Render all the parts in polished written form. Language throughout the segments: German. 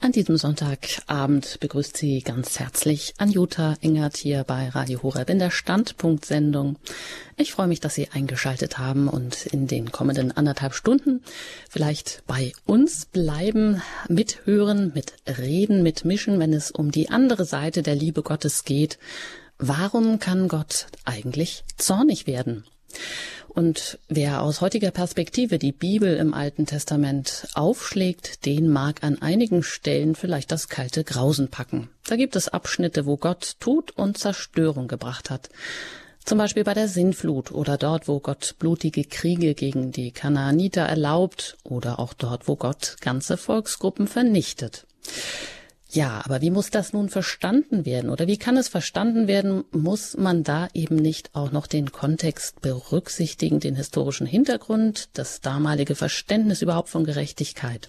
An diesem Sonntagabend begrüßt Sie ganz herzlich Anjuta Engert hier bei Radio Horeb in der Standpunkt-Sendung. Ich freue mich, dass Sie eingeschaltet haben und in den kommenden 1,5 Stunden vielleicht bei uns bleiben, mithören, mitreden, mitmischen, wenn es um die andere Seite der Liebe Gottes geht. Warum kann Gott eigentlich zornig werden? Und wer aus heutiger Perspektive die Bibel im Alten Testament aufschlägt, den mag an einigen Stellen vielleicht das kalte Grausen packen. Da gibt es Abschnitte, wo Gott Tod und Zerstörung gebracht hat. Zum Beispiel bei der Sintflut oder dort, wo Gott blutige Kriege gegen die Kanaaniter erlaubt oder auch dort, wo Gott ganze Volksgruppen vernichtet. Ja, aber wie muss das nun verstanden werden? Oder wie kann es verstanden werden? Muss man da eben nicht auch noch den Kontext berücksichtigen, den historischen Hintergrund, das damalige Verständnis überhaupt von Gerechtigkeit?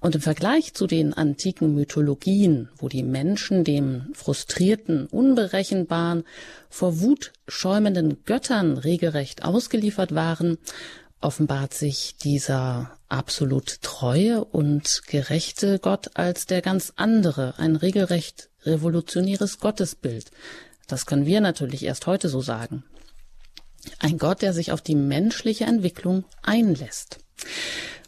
Und im Vergleich zu den antiken Mythologien, wo die Menschen dem frustrierten, unberechenbaren, vor Wut schäumenden Göttern regelrecht ausgeliefert waren, offenbart sich dieser absolut treue und gerechte Gott als der ganz andere, ein regelrecht revolutionäres Gottesbild. Das können wir natürlich erst heute so sagen. Ein Gott, der sich auf die menschliche Entwicklung einlässt.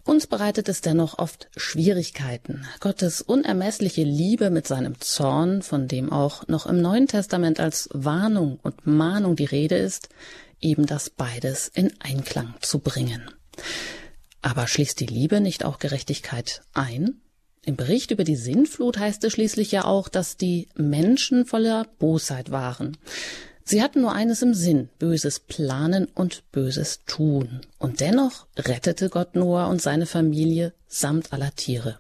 Uns bereitet es dennoch oft Schwierigkeiten, Gottes unermessliche Liebe mit seinem Zorn, von dem auch noch im Neuen Testament als Warnung und Mahnung die Rede ist, eben das beides in Einklang zu bringen. Aber schließt die Liebe nicht auch Gerechtigkeit ein? Im Bericht über die Sintflut heißt es schließlich ja auch, dass die Menschen voller Bosheit waren. Sie hatten nur eines im Sinn, böses Planen und böses Tun. Und dennoch rettete Gott Noah und seine Familie samt aller Tiere.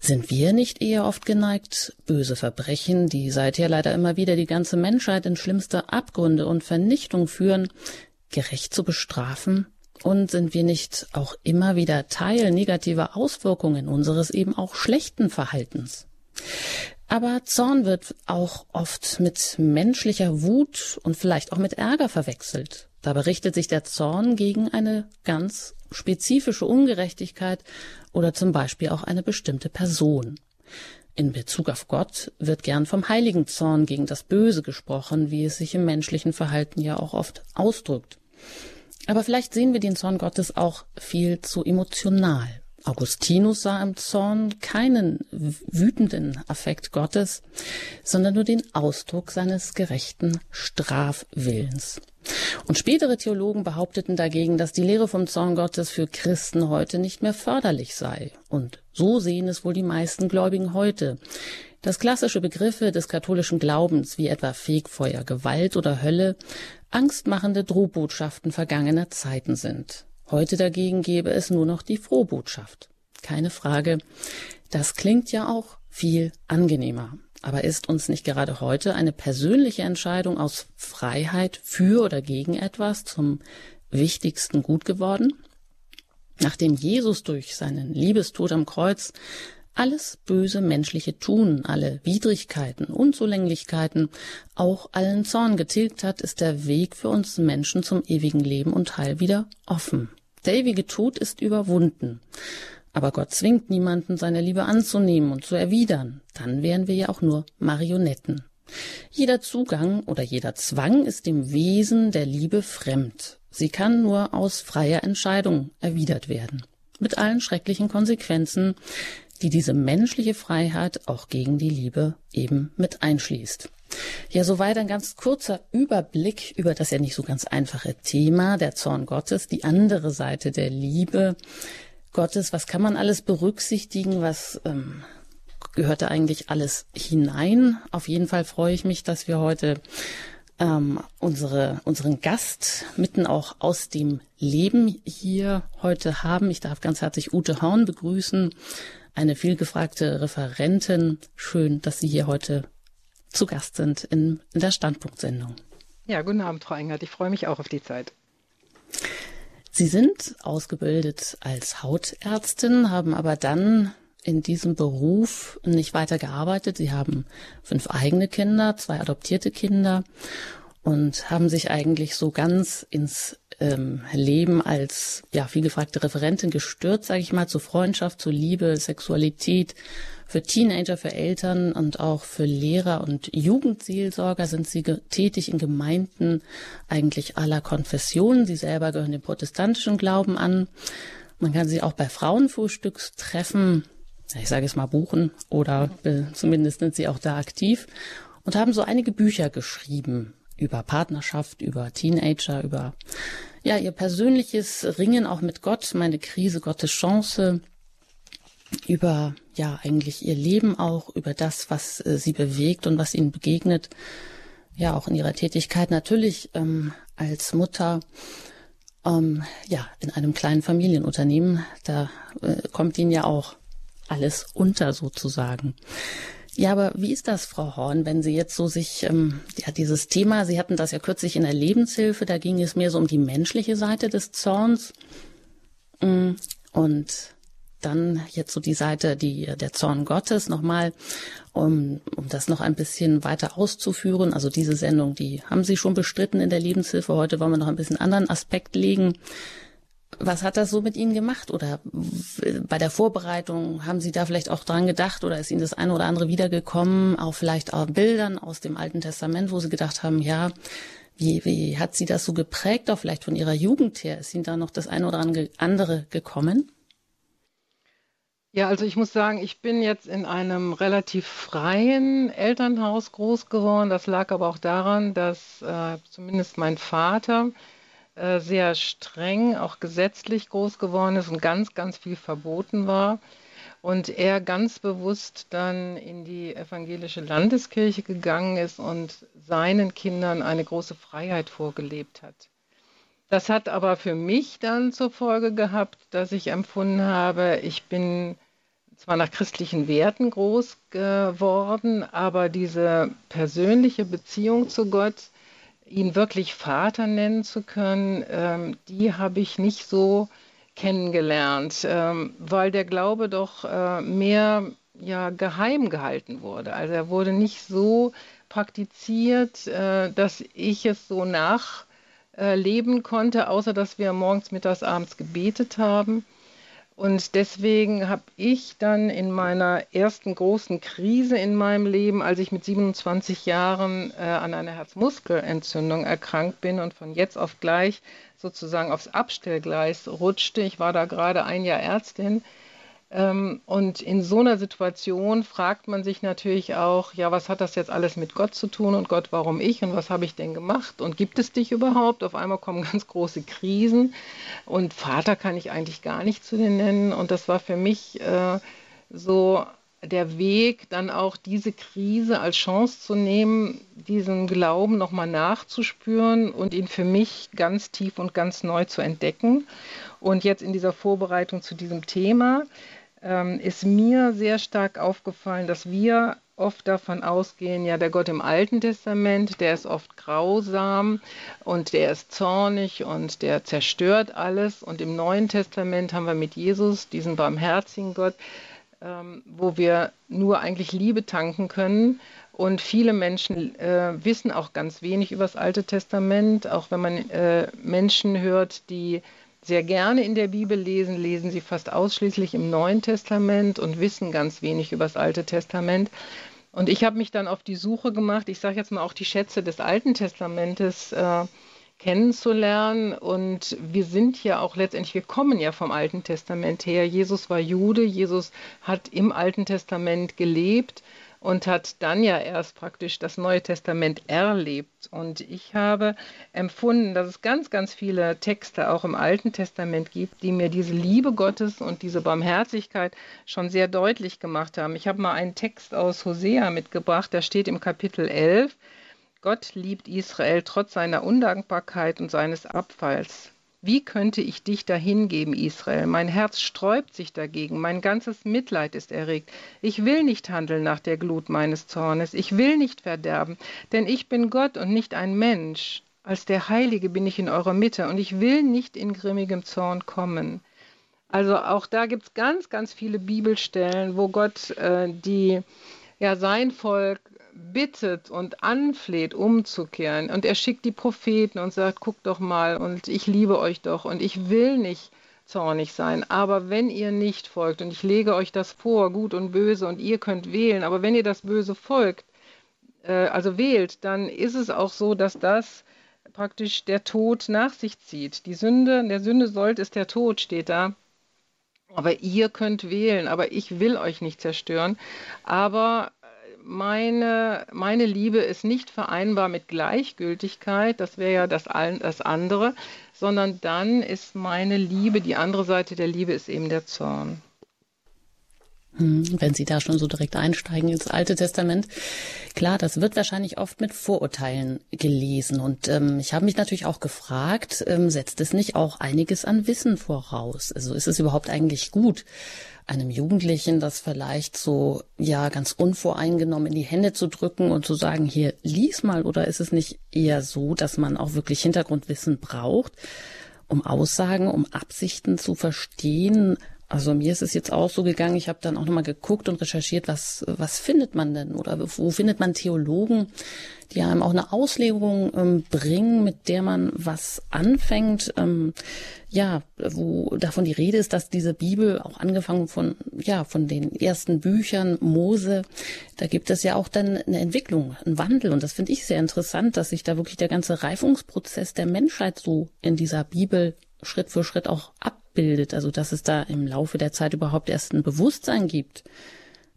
Sind wir nicht eher oft geneigt, böse Verbrechen, die seither leider immer wieder die ganze Menschheit in schlimmste Abgründe und Vernichtung führen, gerecht zu bestrafen? Und sind wir nicht auch immer wieder Teil negativer Auswirkungen unseres eben auch schlechten Verhaltens? Aber Zorn wird auch oft mit menschlicher Wut und vielleicht auch mit Ärger verwechselt. Dabei richtet sich der Zorn gegen eine ganz spezifische Ungerechtigkeit oder zum Beispiel auch eine bestimmte Person. In Bezug auf Gott wird gern vom heiligen Zorn gegen das Böse gesprochen, wie es sich im menschlichen Verhalten ja auch oft ausdrückt. Aber vielleicht sehen wir den Zorn Gottes auch viel zu emotional. Augustinus sah im Zorn keinen wütenden Affekt Gottes, sondern nur den Ausdruck seines gerechten Strafwillens. Und spätere Theologen behaupteten dagegen, dass die Lehre vom Zorn Gottes für Christen heute nicht mehr förderlich sei. Und so sehen es wohl die meisten Gläubigen heute, dass klassische Begriffe des katholischen Glaubens wie etwa Fegfeuer, Gewalt oder Hölle angstmachende Drohbotschaften vergangener Zeiten sind. Heute dagegen gäbe es nur noch die Frohbotschaft. Keine Frage, das klingt ja auch viel angenehmer. Aber ist uns nicht gerade heute eine persönliche Entscheidung aus Freiheit für oder gegen etwas zum wichtigsten Gut geworden? Nachdem Jesus durch seinen Liebestod am Kreuz alles böse menschliche Tun, alle Widrigkeiten, Unzulänglichkeiten, auch allen Zorn getilgt hat, ist der Weg für uns Menschen zum ewigen Leben und Heil wieder offen. Der ewige Tod ist überwunden. Aber Gott zwingt niemanden, seine Liebe anzunehmen und zu erwidern. Dann wären wir ja auch nur Marionetten. Jeder Zugang oder jeder Zwang ist dem Wesen der Liebe fremd. Sie kann nur aus freier Entscheidung erwidert werden. Mit allen schrecklichen Konsequenzen, die diese menschliche Freiheit auch gegen die Liebe eben mit einschließt. Ja, soweit ein ganz kurzer Überblick über das ja nicht so ganz einfache Thema, der Zorn Gottes, die andere Seite der Liebe Gottes. Was kann man alles berücksichtigen? Was gehört da eigentlich alles hinein? Auf jeden Fall freue ich mich, dass wir heute unseren Gast mitten auch aus dem Leben hier heute haben. Ich darf ganz herzlich Ute Horn begrüßen, eine vielgefragte Referentin. Schön, dass Sie hier heute zu Gast sind in der Standpunkt-Sendung. Ja, guten Abend, Frau Engert. Ich freue mich auch auf die Zeit. Sie sind ausgebildet als Hautärztin, haben aber dann in diesem Beruf nicht weiter gearbeitet. Sie haben 5 eigene Kinder, 2 adoptierte Kinder und haben sich eigentlich so ganz ins Leben als ja wie gefragte Referentin gestürzt, sage ich mal, zu Freundschaft, zu Liebe, Sexualität. Für Teenager, für Eltern und auch für Lehrer und Jugendseelsorger sind sie tätig in Gemeinden eigentlich aller Konfessionen. Sie selber gehören dem protestantischen Glauben an. Man kann sie auch bei Frauenfrühstückstreffen, ich sage es mal, buchen oder zumindest sind sie auch da aktiv und haben so einige Bücher geschrieben über Partnerschaft, über Teenager, über ja ihr persönliches Ringen auch mit Gott, meine Krise, Gottes Chance, über ja eigentlich ihr Leben auch, über das, was sie bewegt und was ihnen begegnet, ja auch in ihrer Tätigkeit natürlich als Mutter, ja in einem kleinen Familienunternehmen, da kommt ihnen ja auch alles unter sozusagen. Ja, aber wie ist das, Frau Horn, wenn Sie jetzt so sich, ja dieses Thema, Sie hatten das ja kürzlich in der Lebenshilfe, da ging es mehr so um die menschliche Seite des Zorns und dann jetzt so die Seite, der Zorn Gottes nochmal, um das noch ein bisschen weiter auszuführen. Also diese Sendung, die haben Sie schon bestritten in der Lebenshilfe. Heute wollen wir noch ein bisschen anderen Aspekt legen. Was hat das so mit Ihnen gemacht? Oder bei der Vorbereitung, haben Sie da vielleicht auch dran gedacht oder ist Ihnen das eine oder andere wiedergekommen? Auch vielleicht auch Bildern aus dem Alten Testament, wo Sie gedacht haben, ja, wie hat Sie das so geprägt? Auch vielleicht von Ihrer Jugend her, ist Ihnen da noch das eine oder andere gekommen? Ja, also ich muss sagen, ich bin jetzt in einem relativ freien Elternhaus groß geworden. Das lag aber auch daran, dass zumindest mein Vater sehr streng, auch gesetzlich groß geworden ist und ganz, ganz viel verboten war. Und er ganz bewusst dann in die evangelische Landeskirche gegangen ist und seinen Kindern eine große Freiheit vorgelebt hat. Das hat aber für mich dann zur Folge gehabt, dass ich empfunden habe, ich bin zwar nach christlichen Werten groß geworden, aber diese persönliche Beziehung zu Gott, ihn wirklich Vater nennen zu können, die habe ich nicht so kennengelernt, weil der Glaube doch mehr ja, geheim gehalten wurde. Also er wurde nicht so praktiziert, dass ich es so nach leben konnte, außer dass wir morgens, mittags, abends gebetet haben. Und deswegen habe ich dann in meiner ersten großen Krise in meinem Leben, als ich mit 27 Jahren an einer Herzmuskelentzündung erkrankt bin und von jetzt auf gleich sozusagen aufs Abstellgleis rutschte, ich war da gerade ein Jahr Ärztin, und in so einer Situation fragt man sich natürlich auch, ja, was hat das jetzt alles mit Gott zu tun und Gott, warum ich und was habe ich denn gemacht und gibt es dich überhaupt? Auf einmal kommen ganz große Krisen und Vater kann ich eigentlich gar nicht zu dir nennen und das war für mich so der Weg, dann auch diese Krise als Chance zu nehmen, diesen Glauben nochmal nachzuspüren und ihn für mich ganz tief und ganz neu zu entdecken. Und jetzt in dieser Vorbereitung zu diesem Thema ist mir sehr stark aufgefallen, dass wir oft davon ausgehen, ja, der Gott im Alten Testament, der ist oft grausam und der ist zornig und der zerstört alles. Und im Neuen Testament haben wir mit Jesus diesen barmherzigen Gott, wo wir nur eigentlich Liebe tanken können. Und viele Menschen wissen auch ganz wenig über das Alte Testament. Auch wenn man Menschen hört, die sehr gerne in der Bibel lesen, lesen sie fast ausschließlich im Neuen Testament und wissen ganz wenig über das Alte Testament. Und ich habe mich dann auf die Suche gemacht, ich sage jetzt mal auch die Schätze des Alten Testamentes kennenzulernen. Und wir sind ja auch letztendlich, wir kommen ja vom Alten Testament her. Jesus war Jude, Jesus hat im Alten Testament gelebt und hat dann ja erst praktisch das Neue Testament erlebt. Und ich habe empfunden, dass es ganz, ganz viele Texte auch im Alten Testament gibt, die mir diese Liebe Gottes und diese Barmherzigkeit schon sehr deutlich gemacht haben. Ich habe mal einen Text aus Hosea mitgebracht, der steht im Kapitel 11. Gott liebt Israel trotz seiner Undankbarkeit und seines Abfalls. Wie könnte ich dich dahingeben, Israel? Mein Herz sträubt sich dagegen, mein ganzes Mitleid ist erregt. Ich will nicht handeln nach der Glut meines Zornes, ich will nicht verderben, denn ich bin Gott und nicht ein Mensch. Als der Heilige bin ich in eurer Mitte und ich will nicht in grimmigem Zorn kommen. Also auch da gibt es ganz, ganz viele Bibelstellen, wo Gott sein Volk bittet und anfleht, umzukehren. Und er schickt die Propheten und sagt, guckt doch mal und ich liebe euch doch und ich will nicht zornig sein. Aber wenn ihr nicht folgt, und ich lege euch das vor, gut und böse, und ihr könnt wählen, aber wenn ihr das Böse folgt, also wählt, dann ist es auch so, dass das praktisch der Tod nach sich zieht. Die Sünde, der Sünde sollt ist der Tod, steht da. Aber ihr könnt wählen, aber ich will euch nicht zerstören. Aber meine Liebe ist nicht vereinbar mit Gleichgültigkeit, das wäre ja das andere, sondern dann ist meine Liebe, die andere Seite der Liebe ist eben der Zorn. Wenn Sie da schon so direkt einsteigen ins Alte Testament, klar, das wird wahrscheinlich oft mit Vorurteilen gelesen. Und ich habe mich natürlich auch gefragt, setzt es nicht auch einiges an Wissen voraus? Also ist es überhaupt eigentlich gut, einem Jugendlichen das vielleicht so ja ganz unvoreingenommen in die Hände zu drücken und zu sagen, hier, lies mal? Oder ist es nicht eher so, dass man auch wirklich Hintergrundwissen braucht, um Aussagen, um Absichten zu verstehen? Also mir ist es jetzt auch so gegangen, ich habe dann auch nochmal geguckt und recherchiert, was findet man denn oder wo findet man Theologen, die einem auch eine Auslegung bringen, mit der man was anfängt, wo davon die Rede ist, dass diese Bibel auch angefangen von den ersten Büchern Mose, da gibt es ja auch dann eine Entwicklung, einen Wandel, und das finde ich sehr interessant, dass sich da wirklich der ganze Reifungsprozess der Menschheit so in dieser Bibel Schritt für Schritt auch abbildet, also dass es da im Laufe der Zeit überhaupt erst ein Bewusstsein gibt.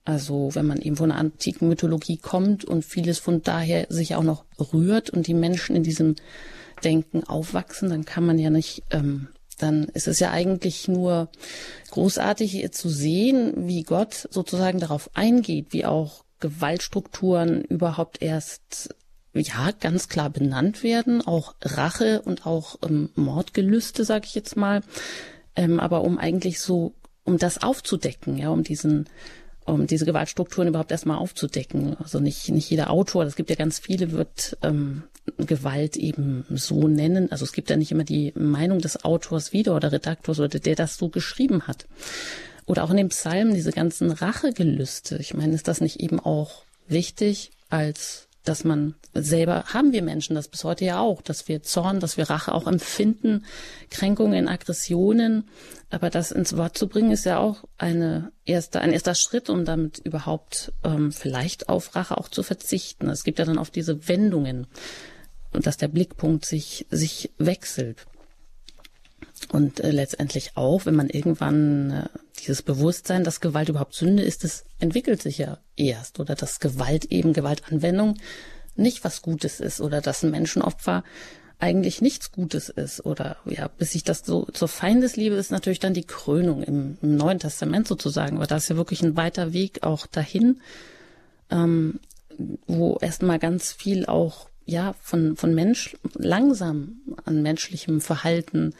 Also wenn man eben von der antiken Mythologie kommt und vieles von daher sich auch noch rührt und die Menschen in diesem Denken aufwachsen, dann kann man ja nicht, dann ist es ja eigentlich nur großartig zu sehen, wie Gott sozusagen darauf eingeht, wie auch Gewaltstrukturen überhaupt erst ganz klar benannt werden, auch Rache und auch Mordgelüste, sage ich jetzt mal, aber um das aufzudecken, ja, um diese Gewaltstrukturen überhaupt erstmal aufzudecken. Also nicht jeder Autor, das gibt ja ganz viele, wird Gewalt eben so nennen. Also es gibt ja nicht immer die Meinung des Autors wieder oder Redaktors oder der das so geschrieben hat. Oder auch in den Psalmen diese ganzen Rachegelüste. Ich meine, ist das nicht eben auch wichtig dass man selber, haben wir Menschen das bis heute ja auch, dass wir Zorn, dass wir Rache auch empfinden, Kränkungen, Aggressionen. Aber das ins Wort zu bringen, ist ja auch ein erster Schritt, um damit überhaupt vielleicht auf Rache auch zu verzichten. Es gibt ja dann oft diese Wendungen und dass der Blickpunkt sich wechselt. Und letztendlich auch, wenn man irgendwann dieses Bewusstsein, dass Gewalt überhaupt Sünde ist, das entwickelt sich ja erst. Oder dass Gewaltanwendung nicht was Gutes ist. Oder dass ein Menschenopfer eigentlich nichts Gutes ist. Oder ja, bis sich das so zur Feindesliebe ist natürlich dann die Krönung im Neuen Testament sozusagen. Aber da ist ja wirklich ein weiter Weg auch dahin, wo erstmal ganz viel auch von Mensch langsam an menschlichem Verhalten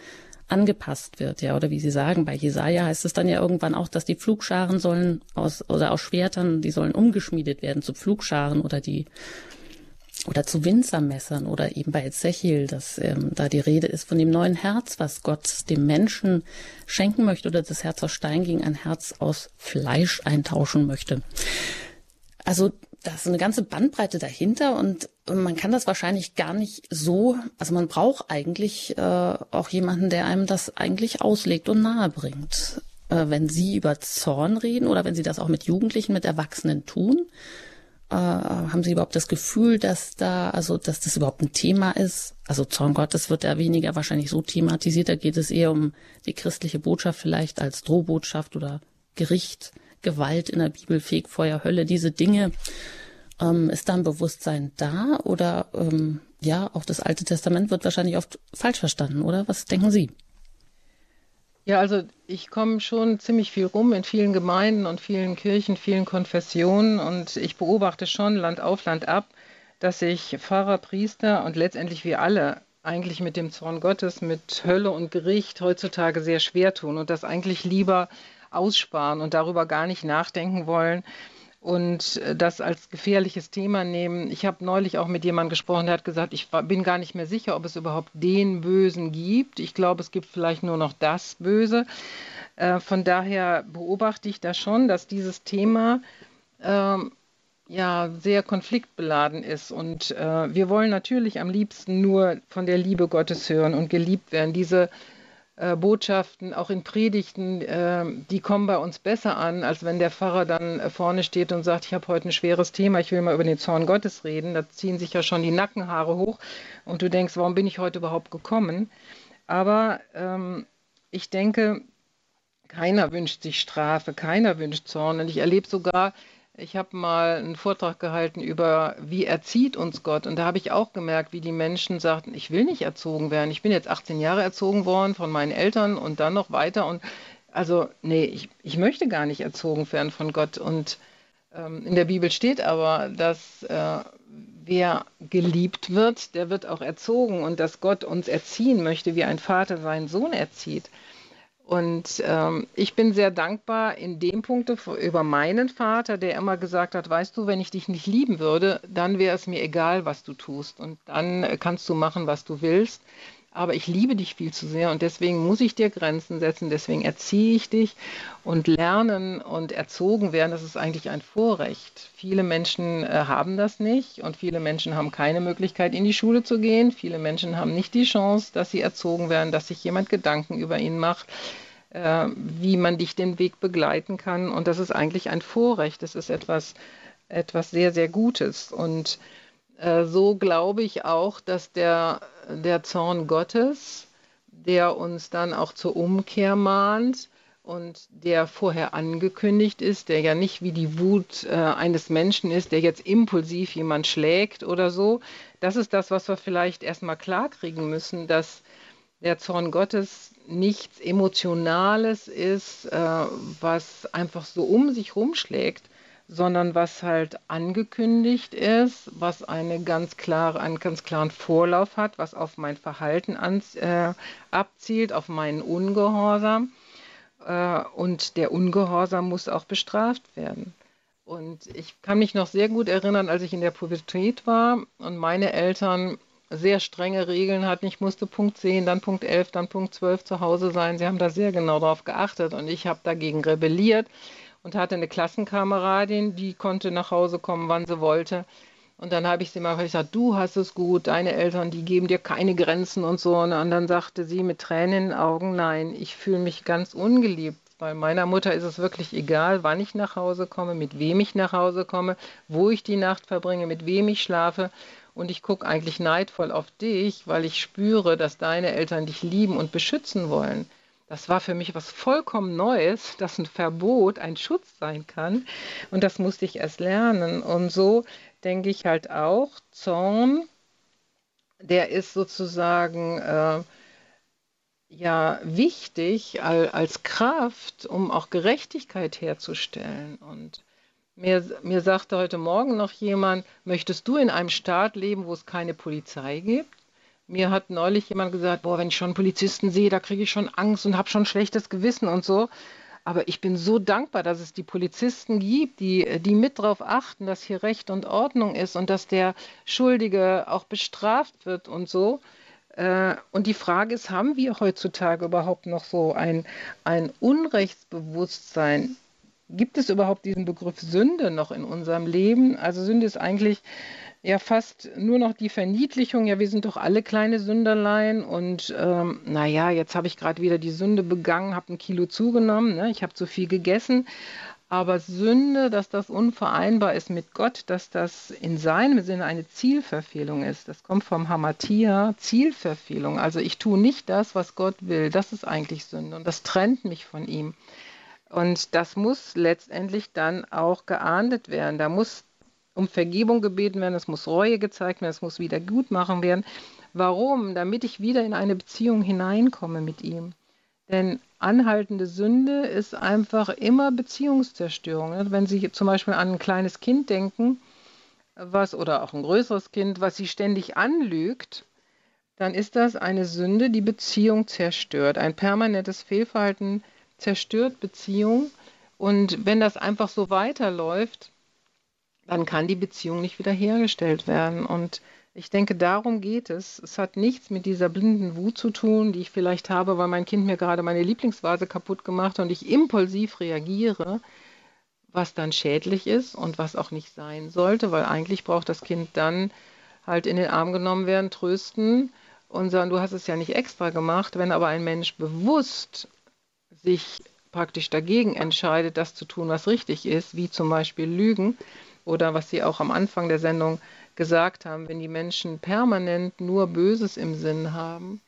angepasst wird, ja, oder wie Sie sagen, bei Jesaja heißt es dann ja irgendwann auch, dass die Pflugscharen sollen aus Schwertern, die sollen umgeschmiedet werden zu Pflugscharen oder zu Winzermessern, oder eben bei Ezechiel, dass da die Rede ist von dem neuen Herz, was Gott dem Menschen schenken möchte, oder das Herz aus Stein gegen ein Herz aus Fleisch eintauschen möchte. Also da ist eine ganze Bandbreite dahinter, und man kann das wahrscheinlich gar nicht so, also man braucht eigentlich auch jemanden, der einem das eigentlich auslegt und nahe bringt. Wenn Sie über Zorn reden oder wenn Sie das auch mit Jugendlichen, mit Erwachsenen tun, haben Sie überhaupt das Gefühl, dass das überhaupt ein Thema ist? Also Zorn Gottes wird ja weniger wahrscheinlich so thematisiert, da geht es eher um die christliche Botschaft vielleicht als Drohbotschaft oder Gericht. Gewalt in der Bibel, Fegfeuer, Hölle, diese Dinge. Ist da ein Bewusstsein da? Oder auch das Alte Testament wird wahrscheinlich oft falsch verstanden, oder? Was denken Sie? Ja, also ich komme schon ziemlich viel rum in vielen Gemeinden und vielen Kirchen, vielen Konfessionen, und ich beobachte schon Land auf, Land ab, dass sich Pfarrer, Priester und letztendlich wir alle eigentlich mit dem Zorn Gottes, mit Hölle und Gericht heutzutage sehr schwer tun und das eigentlich lieber aussparen und darüber gar nicht nachdenken wollen und das als gefährliches Thema nehmen. Ich habe neulich auch mit jemandem gesprochen, der hat gesagt, ich bin gar nicht mehr sicher, ob es überhaupt den Bösen gibt. Ich glaube, es gibt vielleicht nur noch das Böse. Von daher beobachte ich da schon, dass dieses Thema ja sehr konfliktbeladen ist. Und wir wollen natürlich am liebsten nur von der Liebe Gottes hören und geliebt werden. Diese Botschaften, auch in Predigten, die kommen bei uns besser an, als wenn der Pfarrer dann vorne steht und sagt, ich habe heute ein schweres Thema, ich will mal über den Zorn Gottes reden. Da ziehen sich ja schon die Nackenhaare hoch und du denkst, warum bin ich heute überhaupt gekommen? Aber ich denke, keiner wünscht sich Strafe, keiner wünscht Zorn. Und ich erlebe sogar, ich habe mal einen Vortrag gehalten über, wie erzieht uns Gott. Und da habe ich auch gemerkt, wie die Menschen sagten, ich will nicht erzogen werden. Ich bin jetzt 18 Jahre erzogen worden von meinen Eltern und dann noch weiter. Und also, nee, ich möchte gar nicht erzogen werden von Gott. Und in der Bibel steht aber, dass wer geliebt wird, der wird auch erzogen. Und dass Gott uns erziehen möchte, wie ein Vater seinen Sohn erzieht. Und ich bin sehr dankbar in dem Punkt über meinen Vater, der immer gesagt hat, weißt du, wenn ich dich nicht lieben würde, dann wäre es mir egal, was du tust. Und dann kannst du machen, was du willst. Aber ich liebe dich viel zu sehr und deswegen muss ich dir Grenzen setzen. Deswegen erziehe ich dich, und lernen und erzogen werden, das ist eigentlich ein Vorrecht. Viele Menschen haben das nicht und viele Menschen haben keine Möglichkeit, in die Schule zu gehen. Viele Menschen haben nicht die Chance, dass sie erzogen werden, dass sich jemand Gedanken über ihn macht, wie man dich den Weg begleiten kann. Und das ist eigentlich ein Vorrecht. Das ist etwas sehr, sehr Gutes. Und so glaube ich auch, dass der Zorn Gottes, der uns dann auch zur Umkehr mahnt und der vorher angekündigt ist, der ja nicht wie die Wut eines Menschen ist, der jetzt impulsiv jemand schlägt oder so. Das ist das, was wir vielleicht erstmal klarkriegen müssen, dass der Zorn Gottes nichts Emotionales ist, was einfach so um sich rumschlägt, sondern was halt angekündigt ist, was einen ganz klaren Vorlauf hat, was auf mein Verhalten abzielt, auf meinen Ungehorsam. Und der Ungehorsam muss auch bestraft werden. Und ich kann mich noch sehr gut erinnern, als ich in der Pubertät war und meine Eltern sehr strenge Regeln hatten. Ich musste Punkt 10, dann Punkt 11, dann Punkt 12 zu Hause sein. Sie haben da sehr genau drauf geachtet und ich habe dagegen rebelliert und hatte eine Klassenkameradin, die konnte nach Hause kommen, wann sie wollte. Und dann habe ich sie mal gesagt, du hast es gut, deine Eltern, die geben dir keine Grenzen und so. Und dann sagte sie mit Tränen in den Augen, nein, ich fühle mich ganz ungeliebt. Bei meiner Mutter ist es wirklich egal, wann ich nach Hause komme, mit wem ich nach Hause komme, wo ich die Nacht verbringe, mit wem ich schlafe. Und ich gucke eigentlich neidvoll auf dich, weil ich spüre, dass deine Eltern dich lieben und beschützen wollen. Das war für mich was vollkommen Neues, dass ein Verbot ein Schutz sein kann. Und das musste ich erst lernen. Und so denke ich halt auch, Zorn, der ist sozusagen wichtig als Kraft, um auch Gerechtigkeit herzustellen. Und mir sagte heute Morgen noch jemand, möchtest du in einem Staat leben, wo es keine Polizei gibt? Mir hat neulich jemand gesagt, boah, wenn ich schon Polizisten sehe, da kriege ich schon Angst und habe schon schlechtes Gewissen und so. Aber ich bin so dankbar, dass es die Polizisten gibt, die mit drauf achten, dass hier Recht und Ordnung ist und dass der Schuldige auch bestraft wird und so. Und die Frage ist, haben wir heutzutage überhaupt noch so ein Unrechtsbewusstsein? Gibt es überhaupt diesen Begriff Sünde noch in unserem Leben? Also Sünde ist eigentlich ja fast nur noch die Verniedlichung. Ja, wir sind doch alle kleine Sünderlein. Und jetzt habe ich gerade wieder die Sünde begangen, habe 1 Kilo zugenommen, ne? Ich habe zu viel gegessen. Aber Sünde, dass das unvereinbar ist mit Gott, dass das in seinem Sinne eine Zielverfehlung ist. Das kommt vom Hamatia, Zielverfehlung. Also ich tue nicht das, was Gott will. Das ist eigentlich Sünde und das trennt mich von ihm. Und das muss letztendlich dann auch geahndet werden. Da muss um Vergebung gebeten werden, es muss Reue gezeigt werden, es muss Wiedergutmachung werden. Warum? Damit ich wieder in eine Beziehung hineinkomme mit ihm. Denn anhaltende Sünde ist einfach immer Beziehungszerstörung. Wenn Sie zum Beispiel an ein kleines Kind denken, oder auch ein größeres Kind, was Sie ständig anlügt, dann ist das eine Sünde, die Beziehung zerstört. Ein permanentes Fehlverhalten zerstört Beziehung, und wenn das einfach so weiterläuft, dann kann die Beziehung nicht wiederhergestellt werden. Und ich denke, darum geht es. Es hat nichts mit dieser blinden Wut zu tun, die ich vielleicht habe, weil mein Kind mir gerade meine Lieblingsvase kaputt gemacht hat und ich impulsiv reagiere, was dann schädlich ist und was auch nicht sein sollte, weil eigentlich braucht das Kind dann halt in den Arm genommen werden, trösten und sagen, du hast es ja nicht extra gemacht. Wenn aber ein Mensch bewusst sich praktisch dagegen entscheidet, das zu tun, was richtig ist, wie zum Beispiel Lügen oder was Sie auch am Anfang der Sendung gesagt haben, wenn die Menschen permanent nur Böses im Sinn haben,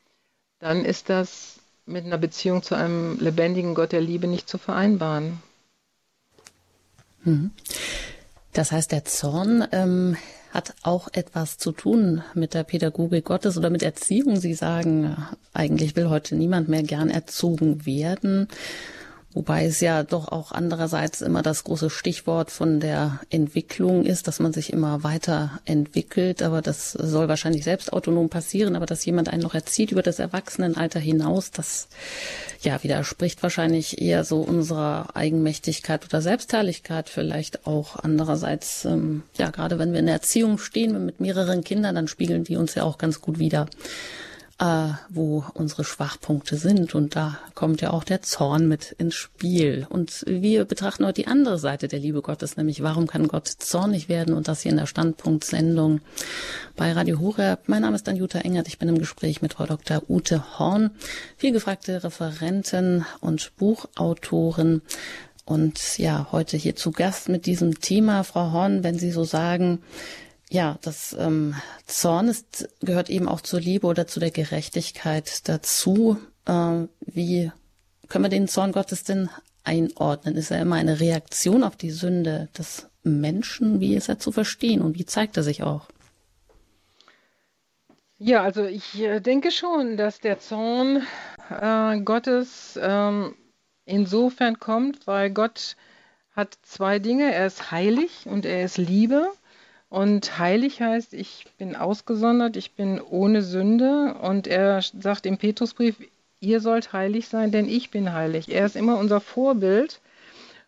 dann ist das mit einer Beziehung zu einem lebendigen Gott der Liebe nicht zu vereinbaren. Das heißt, der Zorn hat auch etwas zu tun mit der Pädagogik Gottes oder mit Erziehung. Sie sagen, eigentlich will heute niemand mehr gern erzogen werden. Wobei es ja doch auch andererseits immer das große Stichwort von der Entwicklung ist, dass man sich immer weiter entwickelt. Aber das soll wahrscheinlich selbst autonom passieren. Aber dass jemand einen noch erzieht über das Erwachsenenalter hinaus, das ja widerspricht wahrscheinlich eher so unserer Eigenmächtigkeit oder Selbstherrlichkeit vielleicht auch. Andererseits, ja, gerade wenn wir in der Erziehung stehen mit mehreren Kindern, dann spiegeln die uns ja auch ganz gut wider, wo unsere Schwachpunkte sind. Und da kommt ja auch der Zorn mit ins Spiel. Und wir betrachten heute die andere Seite der Liebe Gottes, nämlich warum kann Gott zornig werden? Und das hier in der Standpunkt-Sendung bei Radio Horeb. Mein Name ist Anjuta Engert. Ich bin im Gespräch mit Frau Dr. Ute Horn, vielgefragte Referentin und Buchautorin. Und ja, heute hier zu Gast mit diesem Thema. Frau Horn, wenn Sie so sagen, ja, das Zorn gehört eben auch zur Liebe oder zu der Gerechtigkeit dazu. Wie können wir den Zorn Gottes denn einordnen? Ist er immer eine Reaktion auf die Sünde des Menschen? Wie ist er zu verstehen und wie zeigt er sich auch? Ja, also ich denke schon, dass der Zorn Gottes insofern kommt, weil Gott hat zwei Dinge. Er ist heilig und er ist Liebe. Und heilig heißt, ich bin ausgesondert, ich bin ohne Sünde. Und er sagt im Petrusbrief, ihr sollt heilig sein, denn ich bin heilig. Er ist immer unser Vorbild.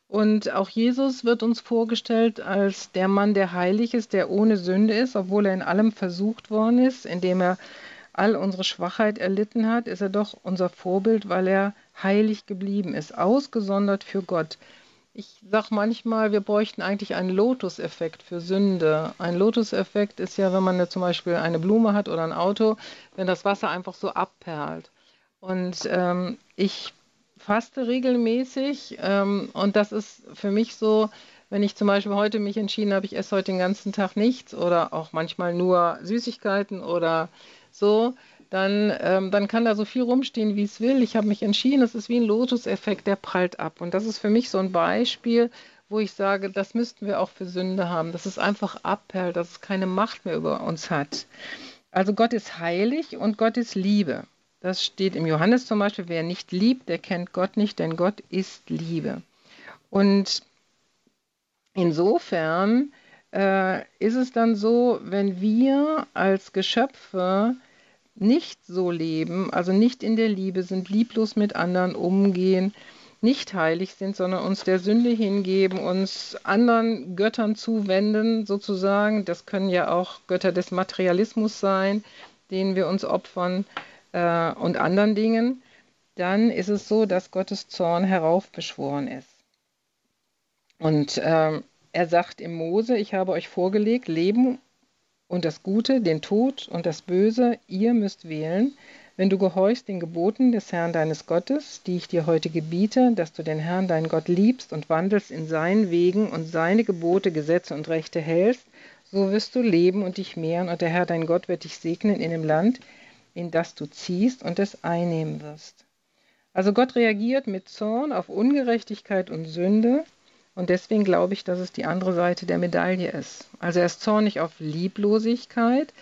Und auch Jesus wird uns vorgestellt als der Mann, der heilig ist, der ohne Sünde ist, obwohl er in allem versucht worden ist. Indem er all unsere Schwachheit erlitten hat, ist er doch unser Vorbild, weil er heilig geblieben ist, ausgesondert für Gott. Ich sage manchmal, wir bräuchten eigentlich einen Lotus-Effekt für Sünde. Ein Lotus-Effekt ist ja, wenn man zum Beispiel eine Blume hat oder ein Auto, wenn das Wasser einfach so abperlt. Und ich faste regelmäßig und das ist für mich so, wenn ich zum Beispiel heute mich entschieden habe, ich esse heute den ganzen Tag nichts oder auch manchmal nur Süßigkeiten oder so, dann kann da so viel rumstehen, wie es will. Ich habe mich entschieden, das ist wie ein Lotus-Effekt, der prallt ab. Und das ist für mich so ein Beispiel, wo ich sage, das müssten wir auch für Sünde haben, dass es einfach abperlt, dass es keine Macht mehr über uns hat. Also Gott ist heilig und Gott ist Liebe. Das steht im Johannes zum Beispiel, wer nicht liebt, der kennt Gott nicht, denn Gott ist Liebe. Und insofern ist es dann so, wenn wir als Geschöpfe nicht so leben, also nicht in der Liebe sind, lieblos mit anderen umgehen, nicht heilig sind, sondern uns der Sünde hingeben, uns anderen Göttern zuwenden sozusagen, das können ja auch Götter des Materialismus sein, denen wir uns opfern und anderen Dingen, dann ist es so, dass Gottes Zorn heraufbeschworen ist. Und er sagt im Mose, ich habe euch vorgelegt, Leben und das Gute, den Tod und das Böse, ihr müsst wählen, wenn du gehorchst den Geboten des Herrn deines Gottes, die ich dir heute gebiete, dass du den Herrn, deinen Gott, liebst und wandelst in seinen Wegen und seine Gebote, Gesetze und Rechte hältst, so wirst du leben und dich mehren und der Herr, dein Gott, wird dich segnen in dem Land, in das du ziehst und es einnehmen wirst. Also Gott reagiert mit Zorn auf Ungerechtigkeit und Sünde. Und deswegen glaube ich, dass es die andere Seite der Medaille ist. Also er ist zornig auf Lieblosigkeit.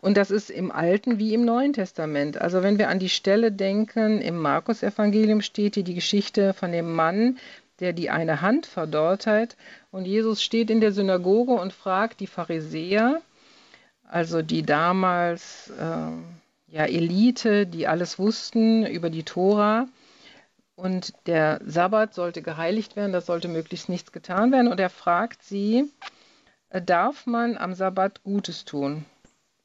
Und das ist im Alten wie im Neuen Testament. Also wenn wir an die Stelle denken, im Markus-Evangelium steht hier die Geschichte von dem Mann, der die eine Hand verdorrt hat. Und Jesus steht in der Synagoge und fragt die Pharisäer, also die damals Elite, die alles wussten über die Tora. Und der Sabbat sollte geheiligt werden, da sollte möglichst nichts getan werden. Und er fragt sie, darf man am Sabbat Gutes tun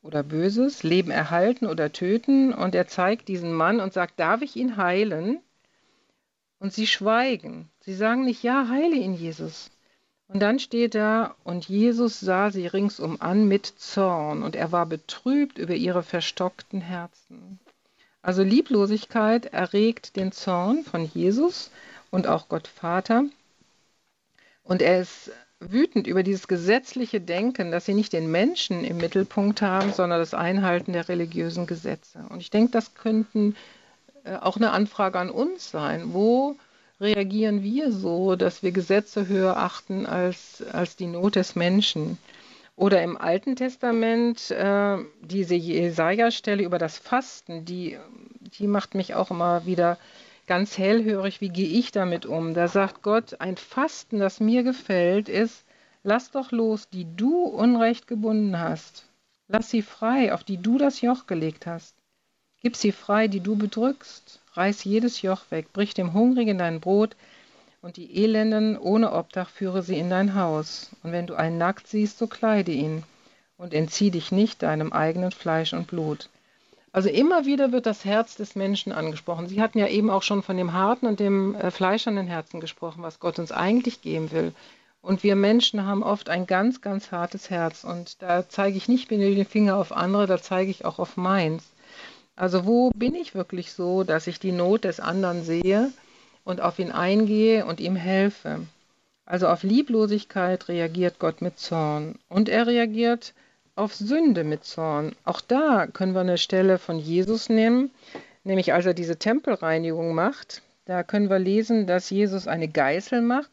oder Böses, Leben erhalten oder töten? Und er zeigt diesen Mann und sagt, darf ich ihn heilen? Und sie schweigen. Sie sagen nicht, ja, heile ihn, Jesus. Und dann steht da, und Jesus sah sie ringsum an mit Zorn und er war betrübt über ihre verstockten Herzen. Also Lieblosigkeit erregt den Zorn von Jesus und auch Gott Vater. Und er ist wütend über dieses gesetzliche Denken, dass sie nicht den Menschen im Mittelpunkt haben, sondern das Einhalten der religiösen Gesetze. Und ich denke, das könnten auch eine Anfrage an uns sein. Wo reagieren wir so, dass wir Gesetze höher achten als die Not des Menschen? Oder im Alten Testament, diese Jesaja-Stelle über das Fasten, die macht mich auch immer wieder ganz hellhörig, wie gehe ich damit um? Da sagt Gott, ein Fasten, das mir gefällt, ist, lass doch los, die du Unrecht gebunden hast. Lass sie frei, auf die du das Joch gelegt hast. Gib sie frei, die du bedrückst. Reiß jedes Joch weg, brich dem Hungrigen dein Brot und die Elenden ohne Obdach führe sie in dein Haus. Und wenn du einen nackt siehst, so kleide ihn und entzieh dich nicht deinem eigenen Fleisch und Blut. Also immer wieder wird das Herz des Menschen angesprochen. Sie hatten ja eben auch schon von dem harten und dem fleischernen Herzen gesprochen, was Gott uns eigentlich geben will. Und wir Menschen haben oft ein ganz, ganz hartes Herz. Und da zeige ich nicht mit dem Finger auf andere, da zeige ich auch auf meins. Also wo bin ich wirklich so, dass ich die Not des anderen sehe und auf ihn eingehe und ihm helfe? Also auf Lieblosigkeit reagiert Gott mit Zorn und er reagiert auf Sünde mit Zorn. Auch da können wir eine Stelle von Jesus nehmen, nämlich als er diese Tempelreinigung macht. Da können wir lesen, dass Jesus eine Geißel macht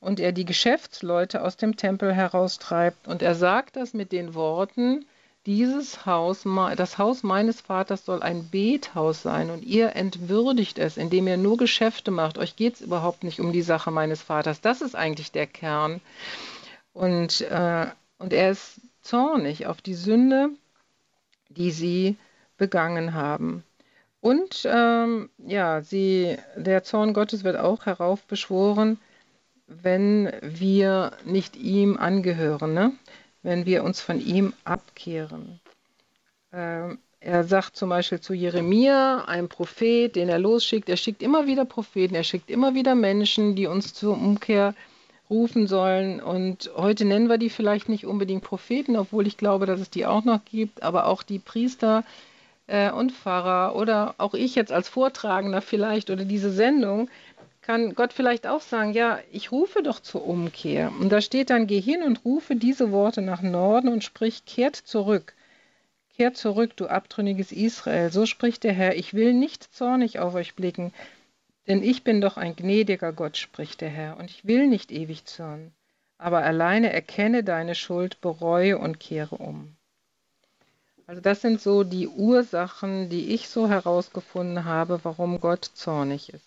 und er die Geschäftsleute aus dem Tempel heraustreibt. Und er sagt das mit den Worten: Dieses Haus, das Haus meines Vaters soll ein Bethaus sein und ihr entwürdigt es, indem ihr nur Geschäfte macht. Euch geht es überhaupt nicht um die Sache meines Vaters. Das ist eigentlich der Kern. Und er ist zornig auf die Sünde, die sie begangen haben. Und der Zorn Gottes wird auch heraufbeschworen, wenn wir nicht ihm angehören, ne? Wenn wir uns von ihm abkehren. Er sagt zum Beispiel zu Jeremia, einem Prophet, den er losschickt, er schickt immer wieder Propheten, er schickt immer wieder Menschen, die uns zur Umkehr rufen sollen. Und heute nennen wir die vielleicht nicht unbedingt Propheten, obwohl ich glaube, dass es die auch noch gibt, aber auch die Priester und Pfarrer oder auch ich jetzt als Vortragender vielleicht oder diese Sendung, kann Gott vielleicht auch sagen, ja, ich rufe doch zur Umkehr. Und da steht dann, geh hin und rufe diese Worte nach Norden und sprich, kehrt zurück, du abtrünniges Israel. So spricht der Herr, ich will nicht zornig auf euch blicken, denn ich bin doch ein gnädiger Gott, spricht der Herr, und ich will nicht ewig zürnen, aber alleine erkenne deine Schuld, bereue und kehre um. Also das sind so die Ursachen, die ich so herausgefunden habe, warum Gott zornig ist.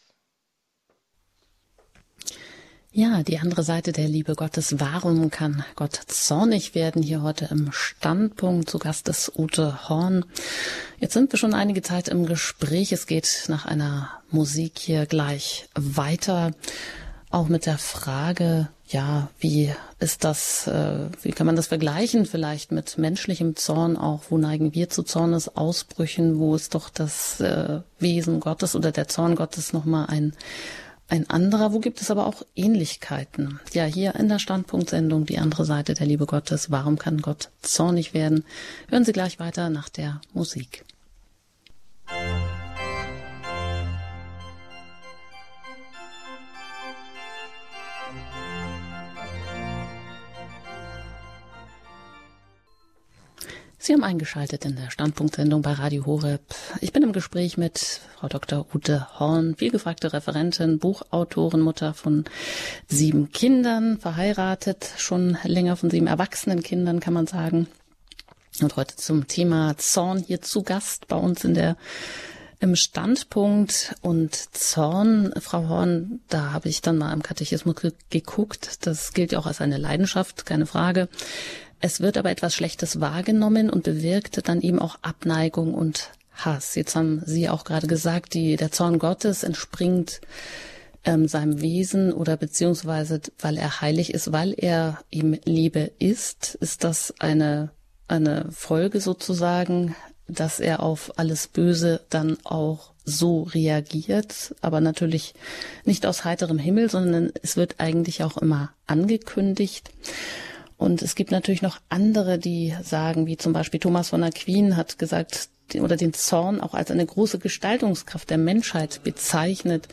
Ja, die andere Seite der Liebe Gottes. Warum kann Gott zornig werden? Hier heute im Standpunkt. Zu Gast ist Ute Horn. Jetzt sind wir schon einige Zeit im Gespräch. Es geht nach einer Musik hier gleich weiter. Auch mit der Frage, ja, wie kann man das vergleichen vielleicht mit menschlichem Zorn auch? Wo neigen wir zu Zornesausbrüchen? Wo ist doch das Wesen Gottes oder der Zorn Gottes nochmal ein anderer, wo gibt es aber auch Ähnlichkeiten? Ja, hier in der Standpunkt-Sendung, die andere Seite der Liebe Gottes. Warum kann Gott zornig werden? Hören Sie gleich weiter nach der Musik. Sie haben eingeschaltet in der Standpunkt-Sendung bei Radio Horeb. Ich bin im Gespräch mit Frau Dr. Ute Horn, vielgefragte Referentin, Buchautorin, Mutter von 7 Kindern, verheiratet, schon länger, von 7 erwachsenen Kindern, kann man sagen. Und heute zum Thema Zorn hier zu Gast bei uns in im Standpunkt und Zorn. Frau Horn, da habe ich dann mal im Katechismus geguckt. Das gilt ja auch als eine Leidenschaft, keine Frage. Es wird aber etwas Schlechtes wahrgenommen und bewirkt dann eben auch Abneigung und Hass. Jetzt haben Sie auch gerade gesagt, der Zorn Gottes entspringt seinem Wesen oder beziehungsweise, weil er heilig ist, weil er ihm Liebe ist. Ist das eine Folge sozusagen, dass er auf alles Böse dann auch so reagiert, aber natürlich nicht aus heiterem Himmel, sondern es wird eigentlich auch immer angekündigt. Und es gibt natürlich noch andere, die sagen, wie zum Beispiel Thomas von Aquin hat gesagt, oder den Zorn auch als eine große Gestaltungskraft der Menschheit bezeichnet.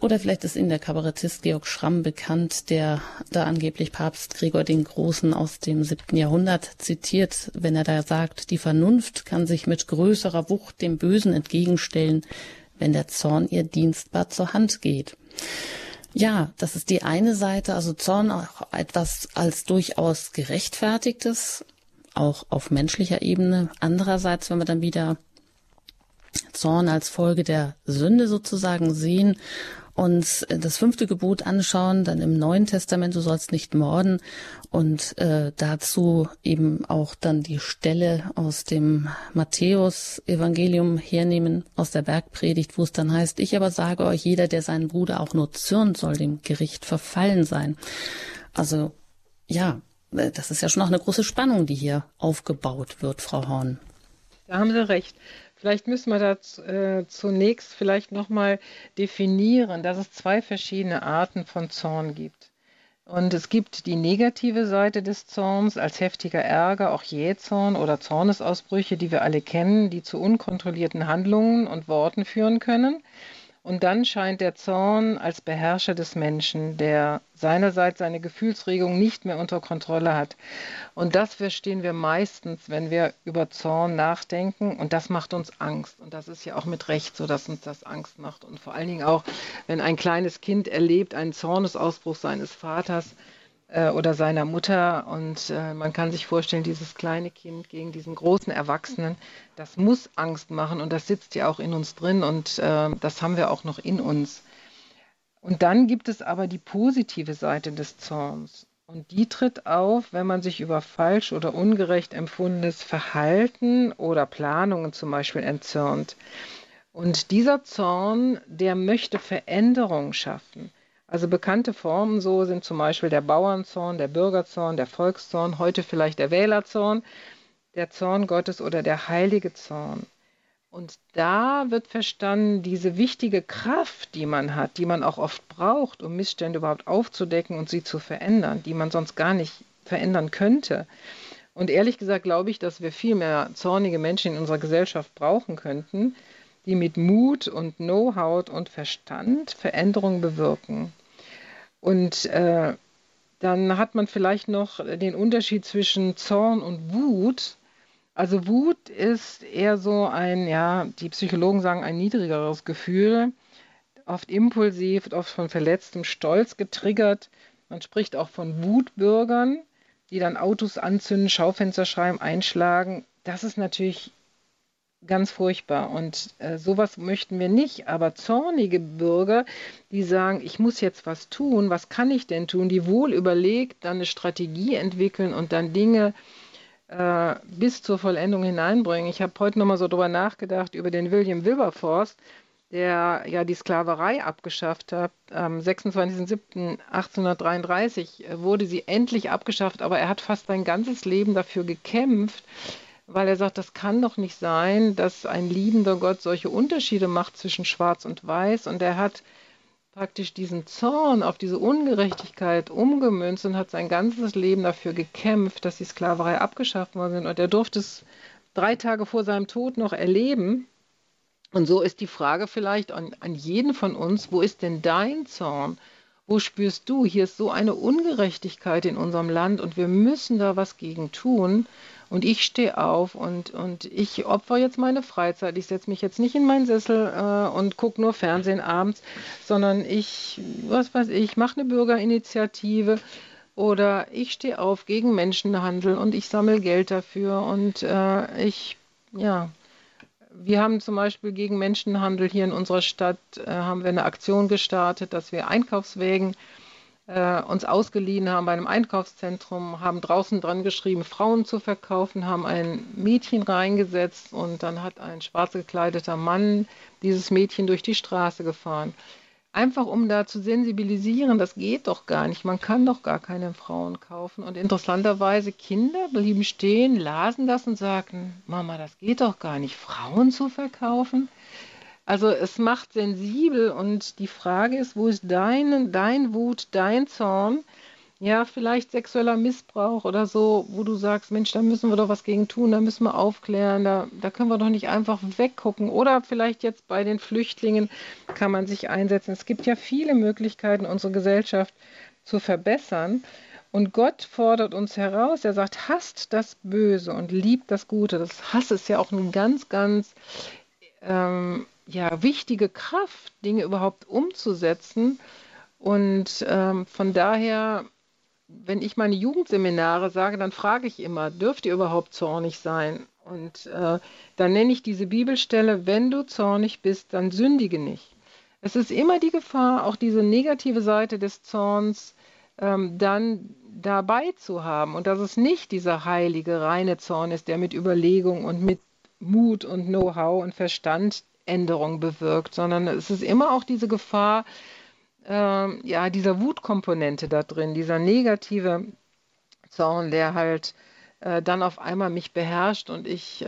Oder vielleicht ist Ihnen der Kabarettist Georg Schramm bekannt, der da angeblich Papst Gregor den Großen aus dem 7. Jahrhundert zitiert, wenn er da sagt, die Vernunft kann sich mit größerer Wucht dem Bösen entgegenstellen, wenn der Zorn ihr dienstbar zur Hand geht. Ja, das ist die eine Seite, also Zorn auch etwas als durchaus Gerechtfertigtes, auch auf menschlicher Ebene. Andererseits, wenn wir dann wieder Zorn als Folge der Sünde sozusagen sehen und das 5. Gebot anschauen, dann im Neuen Testament, du sollst nicht morden, und dazu eben auch dann die Stelle aus dem Matthäus-Evangelium hernehmen, aus der Bergpredigt, wo es dann heißt, ich aber sage euch, jeder, der seinen Bruder auch nur zürnt, soll dem Gericht verfallen sein. Also ja, das ist ja schon auch eine große Spannung, die hier aufgebaut wird, Frau Horn. Da haben Sie recht. Vielleicht müssen wir da zunächst vielleicht nochmal definieren, dass es zwei verschiedene Arten von Zorn gibt. Und es gibt die negative Seite des Zorns als heftiger Ärger, auch Jähzorn oder Zornesausbrüche, die wir alle kennen, die zu unkontrollierten Handlungen und Worten führen können. Und dann scheint der Zorn als Beherrscher des Menschen, der seinerseits seine Gefühlsregung nicht mehr unter Kontrolle hat. Und das verstehen wir meistens, wenn wir über Zorn nachdenken. Und das macht uns Angst. Und das ist ja auch mit Recht so, dass uns das Angst macht. Und vor allen Dingen auch, wenn ein kleines Kind erlebt einen Zornesausbruch seines Vaters oder seiner Mutter. Und man kann sich vorstellen, dieses kleine Kind gegen diesen großen Erwachsenen, das muss Angst machen, und das sitzt ja auch in uns drin, und das haben wir auch noch in uns. Und dann gibt es aber die positive Seite des Zorns, und die tritt auf, wenn man sich über falsch oder ungerecht empfundenes Verhalten oder Planungen zum Beispiel entzürnt. Und dieser Zorn, der möchte Veränderung schaffen. Also bekannte Formen so sind zum Beispiel der Bauernzorn, der Bürgerzorn, der Volkszorn, heute vielleicht der Wählerzorn, der Zorn Gottes oder der heilige Zorn. Und da wird verstanden, diese wichtige Kraft, die man hat, die man auch oft braucht, um Missstände überhaupt aufzudecken und sie zu verändern, die man sonst gar nicht verändern könnte. Und ehrlich gesagt glaube ich, dass wir viel mehr zornige Menschen in unserer Gesellschaft brauchen könnten, die mit Mut und Know-how und Verstand Veränderungen bewirken. Und dann hat man vielleicht noch den Unterschied zwischen Zorn und Wut. Also Wut ist eher so ein, ja, die Psychologen sagen, ein niedrigeres Gefühl, oft impulsiv, oft von verletztem Stolz getriggert. Man spricht auch von Wutbürgern, die dann Autos anzünden, Schaufenster schreiben, einschlagen. Das ist natürlich ganz furchtbar, und sowas möchten wir nicht, aber zornige Bürger, die sagen, ich muss jetzt was tun, was kann ich denn tun, die wohl überlegt, dann eine Strategie entwickeln und dann Dinge bis zur Vollendung hineinbringen. Ich habe heute nochmal so drüber nachgedacht, über den William Wilberforce, der ja die Sklaverei abgeschafft hat. Am 26.07.1833 wurde sie endlich abgeschafft, aber er hat fast sein ganzes Leben dafür gekämpft, weil er sagt, das kann doch nicht sein, dass ein liebender Gott solche Unterschiede macht zwischen Schwarz und Weiß. Und er hat praktisch diesen Zorn auf diese Ungerechtigkeit umgemünzt und hat sein ganzes Leben dafür gekämpft, dass die Sklaverei abgeschafft worden sind. Und er durfte es 3 Tage vor seinem Tod noch erleben. Und so ist die Frage vielleicht an jeden von uns, wo ist denn dein Zorn? Wo spürst du, hier ist so eine Ungerechtigkeit in unserem Land und wir müssen da was gegen tun. Und ich stehe auf und ich opfere jetzt meine Freizeit. Ich setze mich jetzt nicht in meinen Sessel und gucke nur Fernsehen abends, sondern ich, was weiß ich, mache eine Bürgerinitiative oder ich stehe auf gegen Menschenhandel und ich sammle Geld dafür. Und wir haben zum Beispiel gegen Menschenhandel hier in unserer Stadt, haben wir eine Aktion gestartet, dass wir Einkaufswägen uns ausgeliehen haben bei einem Einkaufszentrum, haben draußen dran geschrieben, Frauen zu verkaufen, haben ein Mädchen reingesetzt und dann hat ein schwarz gekleideter Mann dieses Mädchen durch die Straße gefahren. Einfach um da zu sensibilisieren, das geht doch gar nicht, man kann doch gar keine Frauen kaufen. Und interessanterweise Kinder blieben stehen, lasen das und sagten, Mama, das geht doch gar nicht, Frauen zu verkaufen. Also es macht sensibel und die Frage ist, wo ist dein Wut, dein Zorn, ja vielleicht sexueller Missbrauch oder so, wo du sagst, Mensch, da müssen wir doch was gegen tun, da müssen wir aufklären, da können wir doch nicht einfach weggucken. Oder vielleicht jetzt bei den Flüchtlingen kann man sich einsetzen. Es gibt ja viele Möglichkeiten, unsere Gesellschaft zu verbessern. Und Gott fordert uns heraus, er sagt, hasst das Böse und liebt das Gute. Das Hass ist ja auch eine ganz, ganz wichtige Kraft, Dinge überhaupt umzusetzen. Und von daher, wenn ich meine Jugendseminare sage, dann frage ich immer, dürft ihr überhaupt zornig sein? Und dann nenne ich diese Bibelstelle, wenn du zornig bist, dann sündige nicht. Es ist immer die Gefahr, auch diese negative Seite des Zorns dann dabei zu haben und dass es nicht dieser heilige, reine Zorn ist, der mit Überlegung und mit Mut und Know-how und Verstand Änderung bewirkt, sondern es ist immer auch diese Gefahr, dieser Wutkomponente da drin, dieser negative Zorn, der halt dann auf einmal mich beherrscht und ich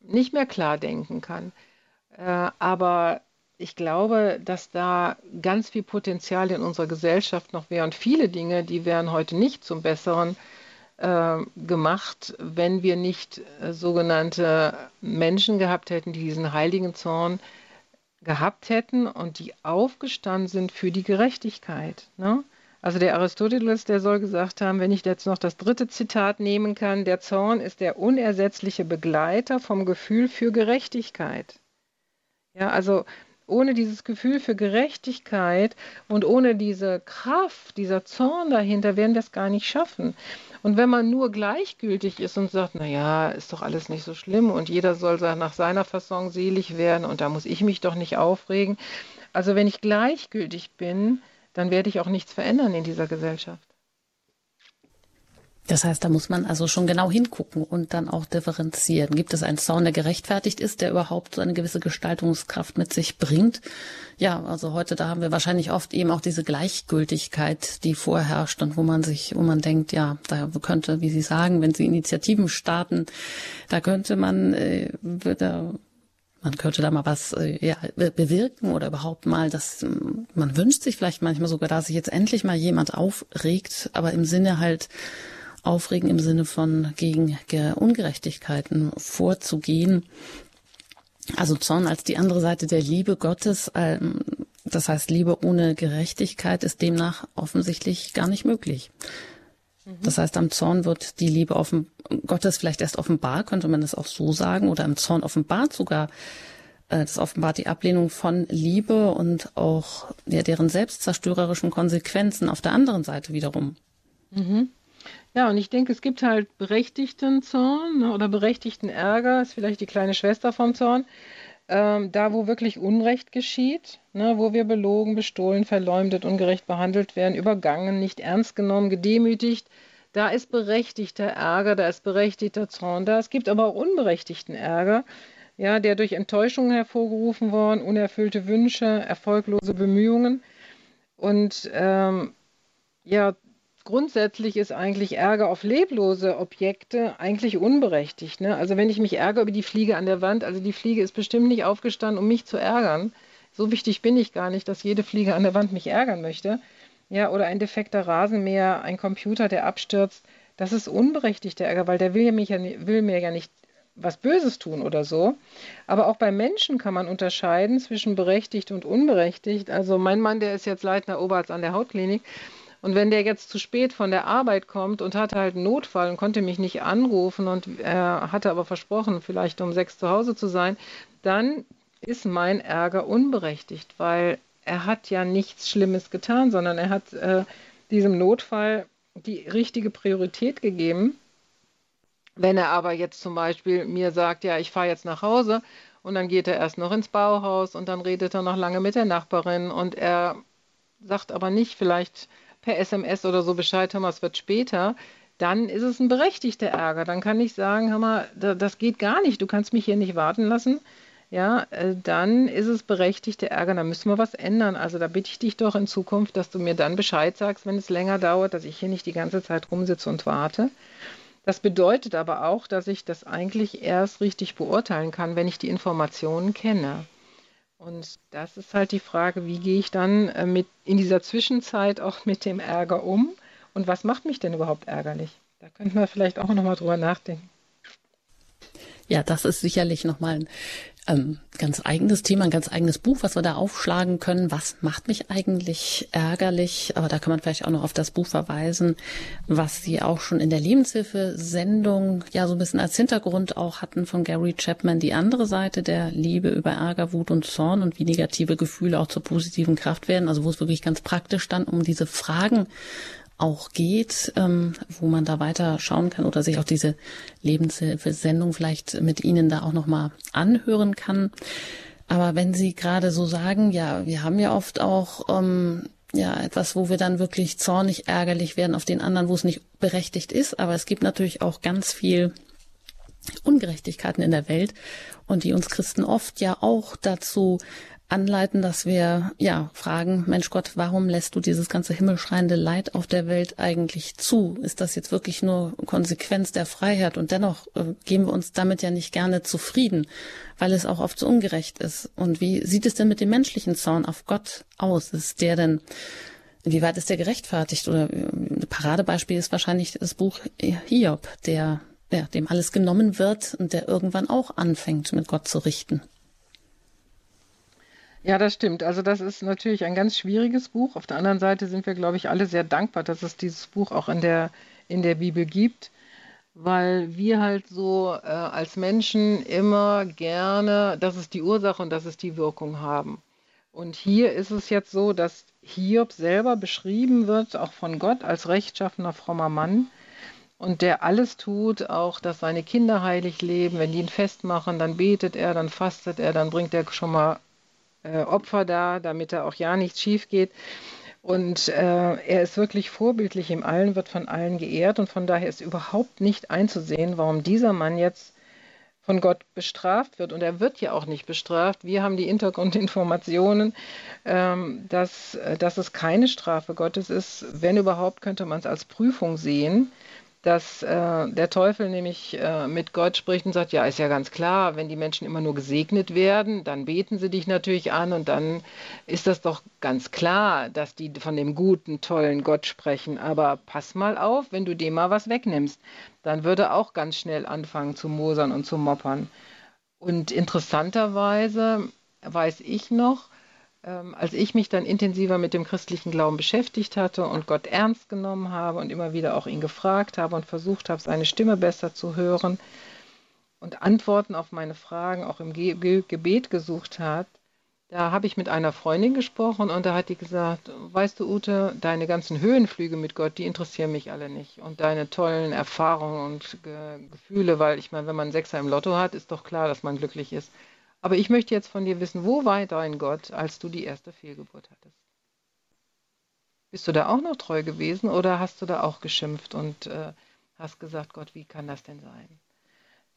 nicht mehr klar denken kann. Aber ich glaube, dass da ganz viel Potenzial in unserer Gesellschaft noch wäre und viele Dinge, die wären heute nicht zum Besseren gemacht, wenn wir nicht sogenannte Menschen gehabt hätten, die diesen heiligen Zorn gehabt hätten und die aufgestanden sind für die Gerechtigkeit. Ne? Also der Aristoteles, der soll gesagt haben, wenn ich jetzt noch das dritte Zitat nehmen kann, der Zorn ist der unersetzliche Begleiter vom Gefühl für Gerechtigkeit. Ja, also ohne dieses Gefühl für Gerechtigkeit und ohne diese Kraft, dieser Zorn dahinter, werden wir es gar nicht schaffen. Und wenn man nur gleichgültig ist und sagt, naja, ist doch alles nicht so schlimm und jeder soll nach seiner Fasson selig werden und da muss ich mich doch nicht aufregen. Also wenn ich gleichgültig bin, dann werde ich auch nichts verändern in dieser Gesellschaft. Das heißt, da muss man also schon genau hingucken und dann auch differenzieren. Gibt es einen Zorn, der gerechtfertigt ist, der überhaupt so eine gewisse Gestaltungskraft mit sich bringt? Ja, also heute, da haben wir wahrscheinlich oft eben auch diese Gleichgültigkeit, die vorherrscht und wo man denkt, ja, da könnte, wie Sie sagen, wenn Sie Initiativen starten, man könnte da mal was bewirken oder überhaupt mal, dass man wünscht sich vielleicht manchmal sogar, dass sich jetzt endlich mal jemand aufregt, aber im Sinne halt, aufregen im Sinne von gegen Ungerechtigkeiten vorzugehen. Also Zorn als die andere Seite der Liebe Gottes, das heißt Liebe ohne Gerechtigkeit ist demnach offensichtlich gar nicht möglich. Mhm. Das heißt, am Zorn wird die Liebe Gottes vielleicht erst offenbar, könnte man das auch so sagen, oder am Zorn offenbart sogar, das offenbart die Ablehnung von Liebe und auch deren selbstzerstörerischen Konsequenzen auf der anderen Seite wiederum. Mhm. Ja, und ich denke, es gibt halt berechtigten Zorn oder berechtigten Ärger, ist vielleicht die kleine Schwester vom Zorn, da wo wirklich Unrecht geschieht, ne, wo wir belogen, bestohlen, verleumdet, ungerecht behandelt werden, übergangen, nicht ernst genommen, gedemütigt, da ist berechtigter Ärger, da ist berechtigter Zorn da. Es gibt aber auch unberechtigten Ärger, ja, der durch Enttäuschungen hervorgerufen worden, unerfüllte Wünsche, erfolglose Bemühungen und grundsätzlich ist eigentlich Ärger auf leblose Objekte eigentlich unberechtigt. Ne? Also wenn ich mich ärgere über die Fliege an der Wand, also die Fliege ist bestimmt nicht aufgestanden, um mich zu ärgern. So wichtig bin ich gar nicht, dass jede Fliege an der Wand mich ärgern möchte. Ja, oder ein defekter Rasenmäher, ein Computer, der abstürzt. Das ist unberechtigter Ärger, weil der will mir ja nicht was Böses tun oder so. Aber auch bei Menschen kann man unterscheiden zwischen berechtigt und unberechtigt. Also mein Mann, der ist jetzt leitender Oberarzt an der Hautklinik. Und wenn der jetzt zu spät von der Arbeit kommt und hatte halt einen Notfall und konnte mich nicht anrufen und hatte aber versprochen, vielleicht um 6 zu Hause zu sein, dann ist mein Ärger unberechtigt, weil er hat ja nichts Schlimmes getan, sondern er hat diesem Notfall die richtige Priorität gegeben. Wenn er aber jetzt zum Beispiel mir sagt, ja, ich fahre jetzt nach Hause und dann geht er erst noch ins Bauhaus und dann redet er noch lange mit der Nachbarin und er sagt aber nicht vielleicht per SMS oder so Bescheid, hör mal, es wird später, dann ist es ein berechtigter Ärger. Dann kann ich sagen, hör mal, das geht gar nicht, du kannst mich hier nicht warten lassen. Ja, dann ist es berechtigter Ärger, da müssen wir was ändern. Also da bitte ich dich doch in Zukunft, dass du mir dann Bescheid sagst, wenn es länger dauert, dass ich hier nicht die ganze Zeit rumsitze und warte. Das bedeutet aber auch, dass ich das eigentlich erst richtig beurteilen kann, wenn ich die Informationen kenne. Und das ist halt die Frage, wie gehe ich dann in dieser Zwischenzeit auch mit dem Ärger um? Und was macht mich denn überhaupt ärgerlich? Da könnten wir vielleicht auch nochmal drüber nachdenken. Ja, das ist sicherlich nochmal ein ganz eigenes Thema, ein ganz eigenes Buch, was wir da aufschlagen können. Was macht mich eigentlich ärgerlich? Aber da kann man vielleicht auch noch auf das Buch verweisen, was Sie auch schon in der Lebenshilfe-Sendung ja so ein bisschen als Hintergrund auch hatten von Gary Chapman, die andere Seite der Liebe über Ärger, Wut und Zorn und wie negative Gefühle auch zur positiven Kraft werden. Also wo es wirklich ganz praktisch dann um diese Fragen auch geht, wo man da weiter schauen kann oder sich auch diese Lebenshilfe-Sendung vielleicht mit Ihnen da auch nochmal anhören kann. Aber wenn Sie gerade so sagen, ja, wir haben ja oft auch etwas, wo wir dann wirklich zornig, ärgerlich werden auf den anderen, wo es nicht berechtigt ist. Aber es gibt natürlich auch ganz viel Ungerechtigkeiten in der Welt und die uns Christen oft ja auch dazu anleiten, dass wir fragen, Mensch Gott, warum lässt du dieses ganze himmelschreiende Leid auf der Welt eigentlich zu? Ist das jetzt wirklich nur Konsequenz der Freiheit? Und dennoch geben wir uns damit ja nicht gerne zufrieden, weil es auch oft so ungerecht ist. Und wie sieht es denn mit dem menschlichen Zorn auf Gott aus? Ist der denn, inwieweit ist der gerechtfertigt? Oder ein Paradebeispiel ist wahrscheinlich das Buch Hiob, dem alles genommen wird und der irgendwann auch anfängt, mit Gott zu richten. Ja, das stimmt. Also das ist natürlich ein ganz schwieriges Buch. Auf der anderen Seite sind wir, glaube ich, alle sehr dankbar, dass es dieses Buch auch in der Bibel gibt, weil wir halt so als Menschen immer gerne, das ist die Ursache und das ist die Wirkung haben. Und hier ist es jetzt so, dass Hiob selber beschrieben wird, auch von Gott, als rechtschaffener, frommer Mann. Und der alles tut, auch dass seine Kinder heilig leben. Wenn die ihn festmachen, dann betet er, dann fastet er, dann bringt er schon mal Opfer da, damit da auch ja nichts schief geht. Und er ist wirklich vorbildlich im Allen, wird von allen geehrt und von daher ist überhaupt nicht einzusehen, warum dieser Mann jetzt von Gott bestraft wird. Und er wird ja auch nicht bestraft. Wir haben die Hintergrundinformationen, dass es keine Strafe Gottes ist. Wenn überhaupt, könnte man es als Prüfung sehen, dass der Teufel nämlich mit Gott spricht und sagt, ja, ist ja ganz klar, wenn die Menschen immer nur gesegnet werden, dann beten sie dich natürlich an und dann ist das doch ganz klar, dass die von dem guten, tollen Gott sprechen. Aber pass mal auf, wenn du dem mal was wegnimmst, dann würde er auch ganz schnell anfangen zu mosern und zu moppern. Und interessanterweise weiß ich noch, als ich mich dann intensiver mit dem christlichen Glauben beschäftigt hatte und Gott ernst genommen habe und immer wieder auch ihn gefragt habe und versucht habe, seine Stimme besser zu hören und Antworten auf meine Fragen auch im Gebet gesucht hat, da habe ich mit einer Freundin gesprochen und da hat die gesagt, weißt du Ute, deine ganzen Höhenflüge mit Gott, die interessieren mich alle nicht und deine tollen Erfahrungen und Gefühle, weil ich meine, wenn man einen Sechser im Lotto hat, ist doch klar, dass man glücklich ist. Aber ich möchte jetzt von dir wissen, wo war dein Gott, als du die erste Fehlgeburt hattest? Bist du da auch noch treu gewesen oder hast du da auch geschimpft und hast gesagt, Gott, wie kann das denn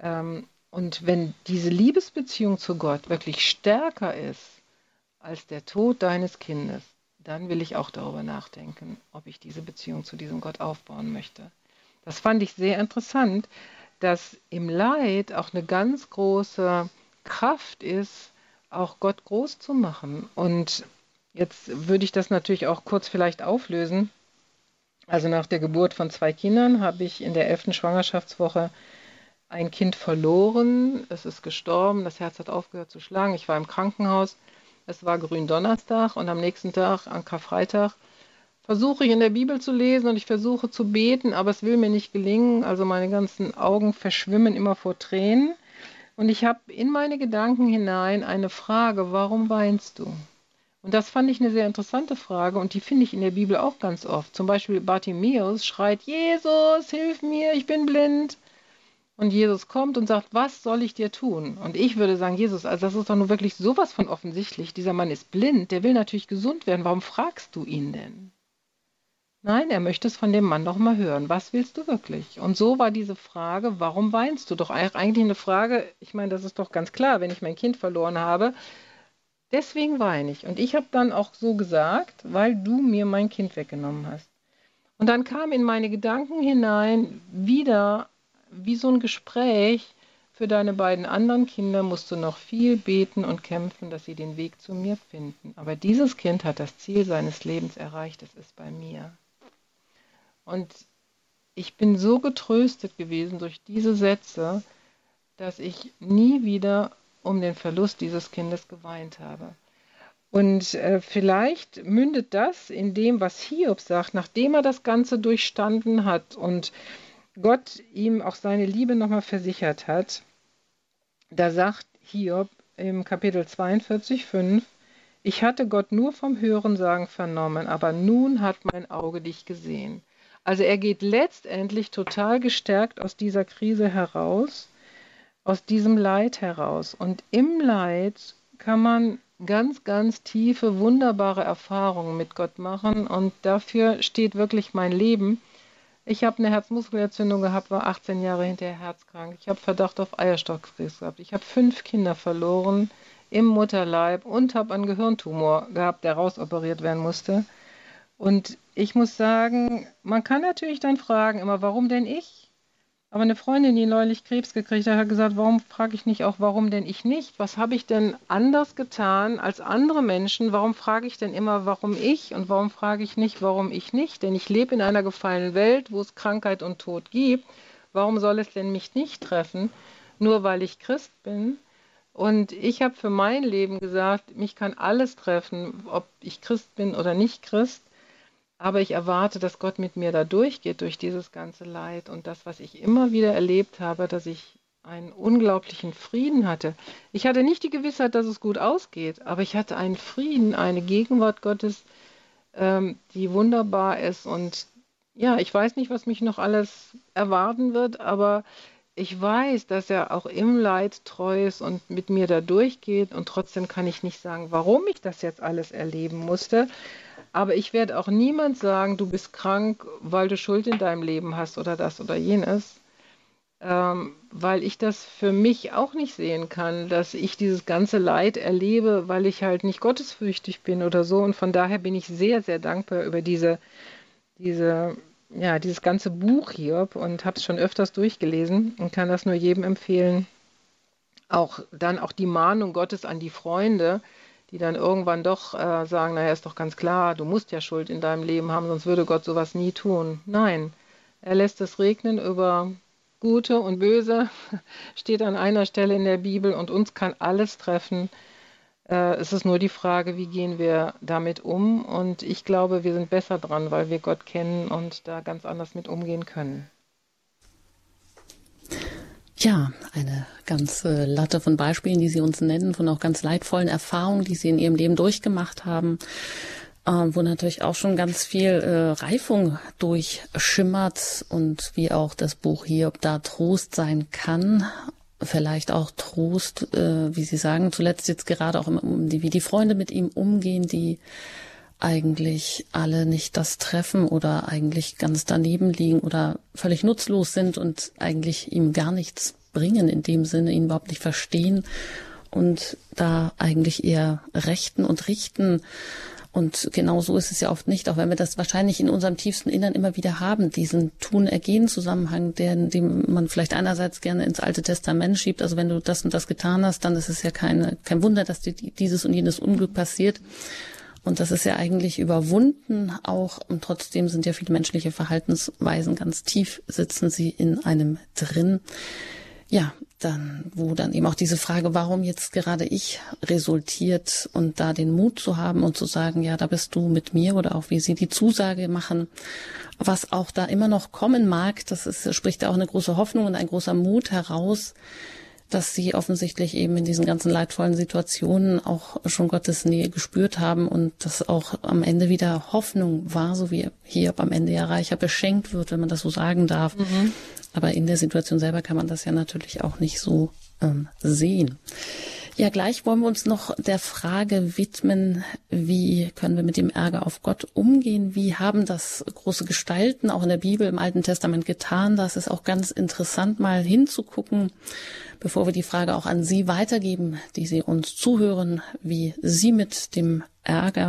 sein? Und wenn diese Liebesbeziehung zu Gott wirklich stärker ist als der Tod deines Kindes, dann will ich auch darüber nachdenken, ob ich diese Beziehung zu diesem Gott aufbauen möchte. Das fand ich sehr interessant, dass im Leid auch eine ganz große Kraft ist, auch Gott groß zu machen. Und jetzt würde ich das natürlich auch kurz vielleicht auflösen. Also nach der Geburt von 2 Kindern habe ich in der 11. Schwangerschaftswoche ein Kind verloren. Es ist gestorben, das Herz hat aufgehört zu schlagen. Ich war im Krankenhaus. Es war Gründonnerstag und am nächsten Tag, an Karfreitag, versuche ich in der Bibel zu lesen und ich versuche zu beten, aber es will mir nicht gelingen. Also meine ganzen Augen verschwimmen immer vor Tränen. Und ich habe in meine Gedanken hinein eine Frage, warum weinst du? Und das fand ich eine sehr interessante Frage und die finde ich in der Bibel auch ganz oft. Zum Beispiel Bartimäus schreit, Jesus, hilf mir, ich bin blind. Und Jesus kommt und sagt, was soll ich dir tun? Und ich würde sagen, Jesus, also das ist doch nun wirklich sowas von offensichtlich. Dieser Mann ist blind, der will natürlich gesund werden. Warum fragst du ihn denn? Nein, er möchte es von dem Mann doch mal hören. Was willst du wirklich? Und so war diese Frage, warum weinst du? Doch eigentlich eine Frage, ich meine, das ist doch ganz klar, wenn ich mein Kind verloren habe, deswegen weine ich. Und ich habe dann auch so gesagt, weil du mir mein Kind weggenommen hast. Und dann kam in meine Gedanken hinein wieder, wie so ein Gespräch, Für deine beiden anderen Kinder musst du noch viel beten und kämpfen, dass sie den Weg zu mir finden. Aber dieses Kind hat das Ziel seines Lebens erreicht, es ist bei mir. Und ich bin so getröstet gewesen durch diese Sätze, dass ich nie wieder um den Verlust dieses Kindes geweint habe. Und vielleicht mündet das in dem, was Hiob sagt, nachdem er das Ganze durchstanden hat und Gott ihm auch seine Liebe nochmal versichert hat. Da sagt Hiob im Kapitel 42,5: Ich hatte Gott nur vom Hörensagen vernommen, aber nun hat mein Auge dich gesehen. Also er geht letztendlich total gestärkt aus dieser Krise heraus, aus diesem Leid heraus. Und im Leid kann man ganz, ganz tiefe, wunderbare Erfahrungen mit Gott machen. Und dafür steht wirklich mein Leben. Ich habe eine Herzmuskelentzündung gehabt, war 18 Jahre hinterher herzkrank. Ich habe Verdacht auf Eierstockkrebs gehabt. Ich habe 5 Kinder verloren im Mutterleib und habe einen Gehirntumor gehabt, der rausoperiert werden musste. Und ich muss sagen, man kann natürlich dann fragen immer, warum denn ich? Aber eine Freundin, die neulich Krebs gekriegt hat, hat gesagt, warum frage ich nicht auch, warum denn ich nicht? Was habe ich denn anders getan als andere Menschen? Warum frage ich denn immer, warum ich? Und warum frage ich nicht, warum ich nicht? Denn ich lebe in einer gefallenen Welt, wo es Krankheit und Tod gibt. Warum soll es denn mich nicht treffen? Nur weil ich Christ bin. Und ich habe für mein Leben gesagt, mich kann alles treffen, ob ich Christ bin oder nicht Christ. Aber ich erwarte, dass Gott mit mir da durchgeht, durch dieses ganze Leid. Und das, was ich immer wieder erlebt habe, dass ich einen unglaublichen Frieden hatte. Ich hatte nicht die Gewissheit, dass es gut ausgeht, aber ich hatte einen Frieden, eine Gegenwart Gottes, die wunderbar ist. Und ja, ich weiß nicht, was mich noch alles erwarten wird, aber ich weiß, dass er auch im Leid treu ist und mit mir da durchgeht. Und trotzdem kann ich nicht sagen, warum ich das jetzt alles erleben musste. Aber ich werde auch niemand sagen, du bist krank, weil du Schuld in deinem Leben hast oder das oder jenes. Weil ich das für mich auch nicht sehen kann, dass ich dieses ganze Leid erlebe, weil ich halt nicht gottesfürchtig bin oder so. Und von daher bin ich sehr, sehr dankbar über dieses ganze Buch hier und habe es schon öfters durchgelesen und kann das nur jedem empfehlen. Auch die Mahnung Gottes an die Freunde, die dann irgendwann doch sagen, naja, ist doch ganz klar, du musst ja Schuld in deinem Leben haben, sonst würde Gott sowas nie tun. Nein, er lässt es regnen über Gute und Böse, steht an einer Stelle in der Bibel, und uns kann alles treffen. Es ist nur die Frage, wie gehen wir damit um, und ich glaube, wir sind besser dran, weil wir Gott kennen und da ganz anders mit umgehen können. Ja, eine ganze Latte von Beispielen, die Sie uns nennen, von auch ganz leidvollen Erfahrungen, die Sie in Ihrem Leben durchgemacht haben, wo natürlich auch schon ganz viel Reifung durchschimmert und wie auch das Buch Hiob da Trost sein kann. Vielleicht auch Trost, wie Sie sagen, zuletzt jetzt gerade auch, wie die Freunde mit ihm umgehen, die eigentlich alle nicht das treffen oder eigentlich ganz daneben liegen oder völlig nutzlos sind und eigentlich ihm gar nichts bringen in dem Sinne, ihn überhaupt nicht verstehen und da eigentlich eher rechten und richten. Und genau so ist es ja oft nicht, auch wenn wir das wahrscheinlich in unserem tiefsten Innern immer wieder haben, diesen Tun-Ergehen-Zusammenhang, den man vielleicht einerseits gerne ins Alte Testament schiebt. Also wenn du das und das getan hast, dann ist es ja kein Wunder, dass dir dieses und jenes Unglück passiert. Und das ist ja eigentlich überwunden auch, und trotzdem sind ja viele menschliche Verhaltensweisen ganz tief, sitzen sie in einem drin. Ja, wo dann eben auch diese Frage, warum jetzt gerade ich, resultiert, und da den Mut zu haben und zu sagen, ja, da bist du mit mir, oder auch wie sie die Zusage machen, was auch da immer noch kommen mag, das spricht ja auch eine große Hoffnung und ein großer Mut heraus, dass sie offensichtlich eben in diesen ganzen leidvollen Situationen auch schon Gottes Nähe gespürt haben und dass auch am Ende wieder Hoffnung war, so wie Hiob am Ende ja reicher beschenkt wird, wenn man das so sagen darf. Mhm. Aber in der Situation selber kann man das ja natürlich auch nicht so sehen. Ja, gleich wollen wir uns noch der Frage widmen, wie können wir mit dem Ärger auf Gott umgehen? Wie haben das große Gestalten auch in der Bibel, im Alten Testament getan? Das ist auch ganz interessant, mal hinzugucken, bevor wir die Frage auch an Sie weitergeben, die Sie uns zuhören, wie Sie mit dem Ärger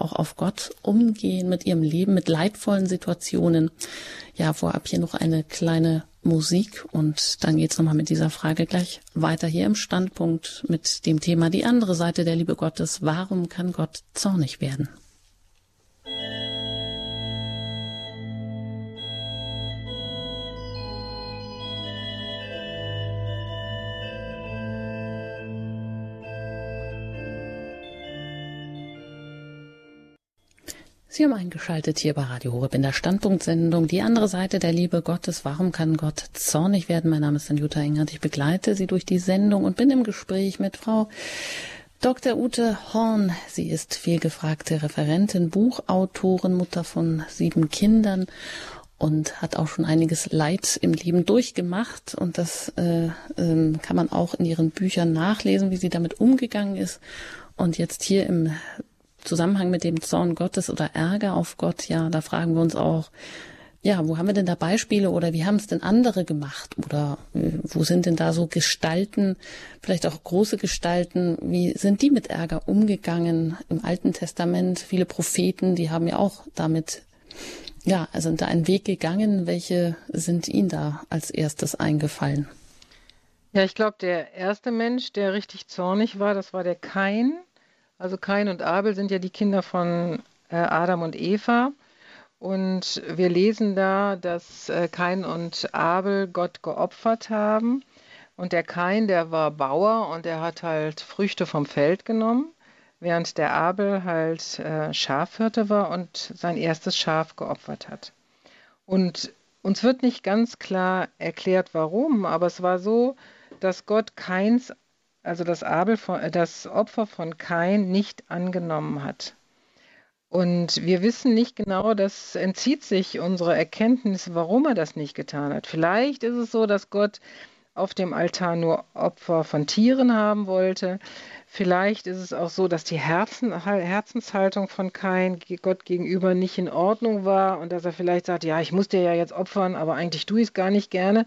auch auf Gott umgehen, mit Ihrem Leben, mit leidvollen Situationen. Ja, vorab hier noch eine kleine Musik und dann geht's nochmal mit dieser Frage gleich weiter hier im Standpunkt mit dem Thema die andere Seite der Liebe Gottes. Warum kann Gott zornig werden? Sie haben eingeschaltet hier bei Radio Horeb in der Standpunkt-Sendung. Die andere Seite der Liebe Gottes. Warum kann Gott zornig werden? Mein Name ist Anjuta Engert. Ich begleite Sie durch die Sendung und bin im Gespräch mit Frau Dr. Ute Horn. Sie ist vielgefragte Referentin, Buchautorin, Mutter von 7 Kindern und hat auch schon einiges Leid im Leben durchgemacht. Und das kann man auch in ihren Büchern nachlesen, wie sie damit umgegangen ist. Und jetzt hier im Zusammenhang mit dem Zorn Gottes oder Ärger auf Gott, ja, da fragen wir uns auch, ja, wo haben wir denn da Beispiele oder wie haben es denn andere gemacht oder wo sind denn da so Gestalten, vielleicht auch große Gestalten, wie sind die mit Ärger umgegangen im Alten Testament? Viele Propheten, die haben ja auch damit, ja, sind da einen Weg gegangen. Welche sind Ihnen da als erstes eingefallen? Ja, ich glaube, der erste Mensch, der richtig zornig war, das war der Kain. Also Kain und Abel sind ja die Kinder von Adam und Eva. Und wir lesen da, dass Kain und Abel Gott geopfert haben. Und der Kain, der war Bauer und er hat halt Früchte vom Feld genommen, während der Abel halt Schafhirte war und sein erstes Schaf geopfert hat. Und uns wird nicht ganz klar erklärt, warum, aber es war so, dass Gott Kains, also das Opfer von Kain nicht angenommen hat. Und wir wissen nicht genau, das entzieht sich unserer Erkenntnis, warum er das nicht getan hat. Vielleicht ist es so, dass Gott auf dem Altar nur Opfer von Tieren haben wollte. Vielleicht ist es auch so, dass die Herzenshaltung von Kain Gott gegenüber nicht in Ordnung war und dass er vielleicht sagt, ja, ich muss dir ja jetzt opfern, aber eigentlich tue ich es gar nicht gerne.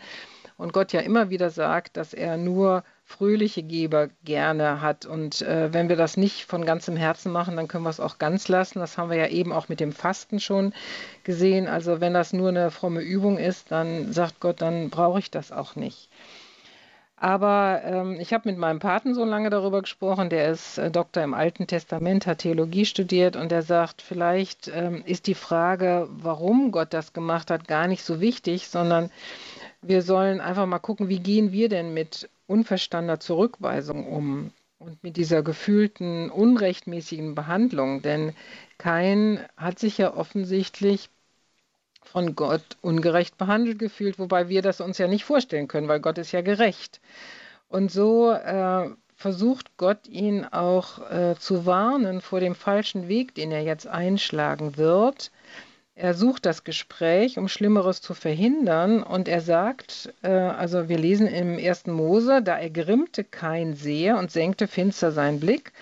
Und Gott ja immer wieder sagt, dass er nur fröhliche Geber gerne hat. Und wenn wir das nicht von ganzem Herzen machen, dann können wir es auch ganz lassen. Das haben wir ja eben auch mit dem Fasten schon gesehen. Also wenn das nur eine fromme Übung ist, dann sagt Gott, dann brauche ich das auch nicht. Aber ich habe mit meinem Paten so lange darüber gesprochen, der ist Doktor im Alten Testament, hat Theologie studiert und der sagt, vielleicht ist die Frage, warum Gott das gemacht hat, gar nicht so wichtig, sondern wir sollen einfach mal gucken, wie gehen wir denn mit unverstandener Zurückweisung um und mit dieser gefühlten unrechtmäßigen Behandlung, denn Kain hat sich ja offensichtlich von Gott ungerecht behandelt gefühlt, wobei wir das uns ja nicht vorstellen können, weil Gott ist ja gerecht. Und so versucht Gott ihn auch zu warnen vor dem falschen Weg, den er jetzt einschlagen wird. Er sucht das Gespräch, um Schlimmeres zu verhindern. Und er sagt, also wir lesen im 1. Mose, da ergrimmte Kain sehr und senkte finster seinen Blick,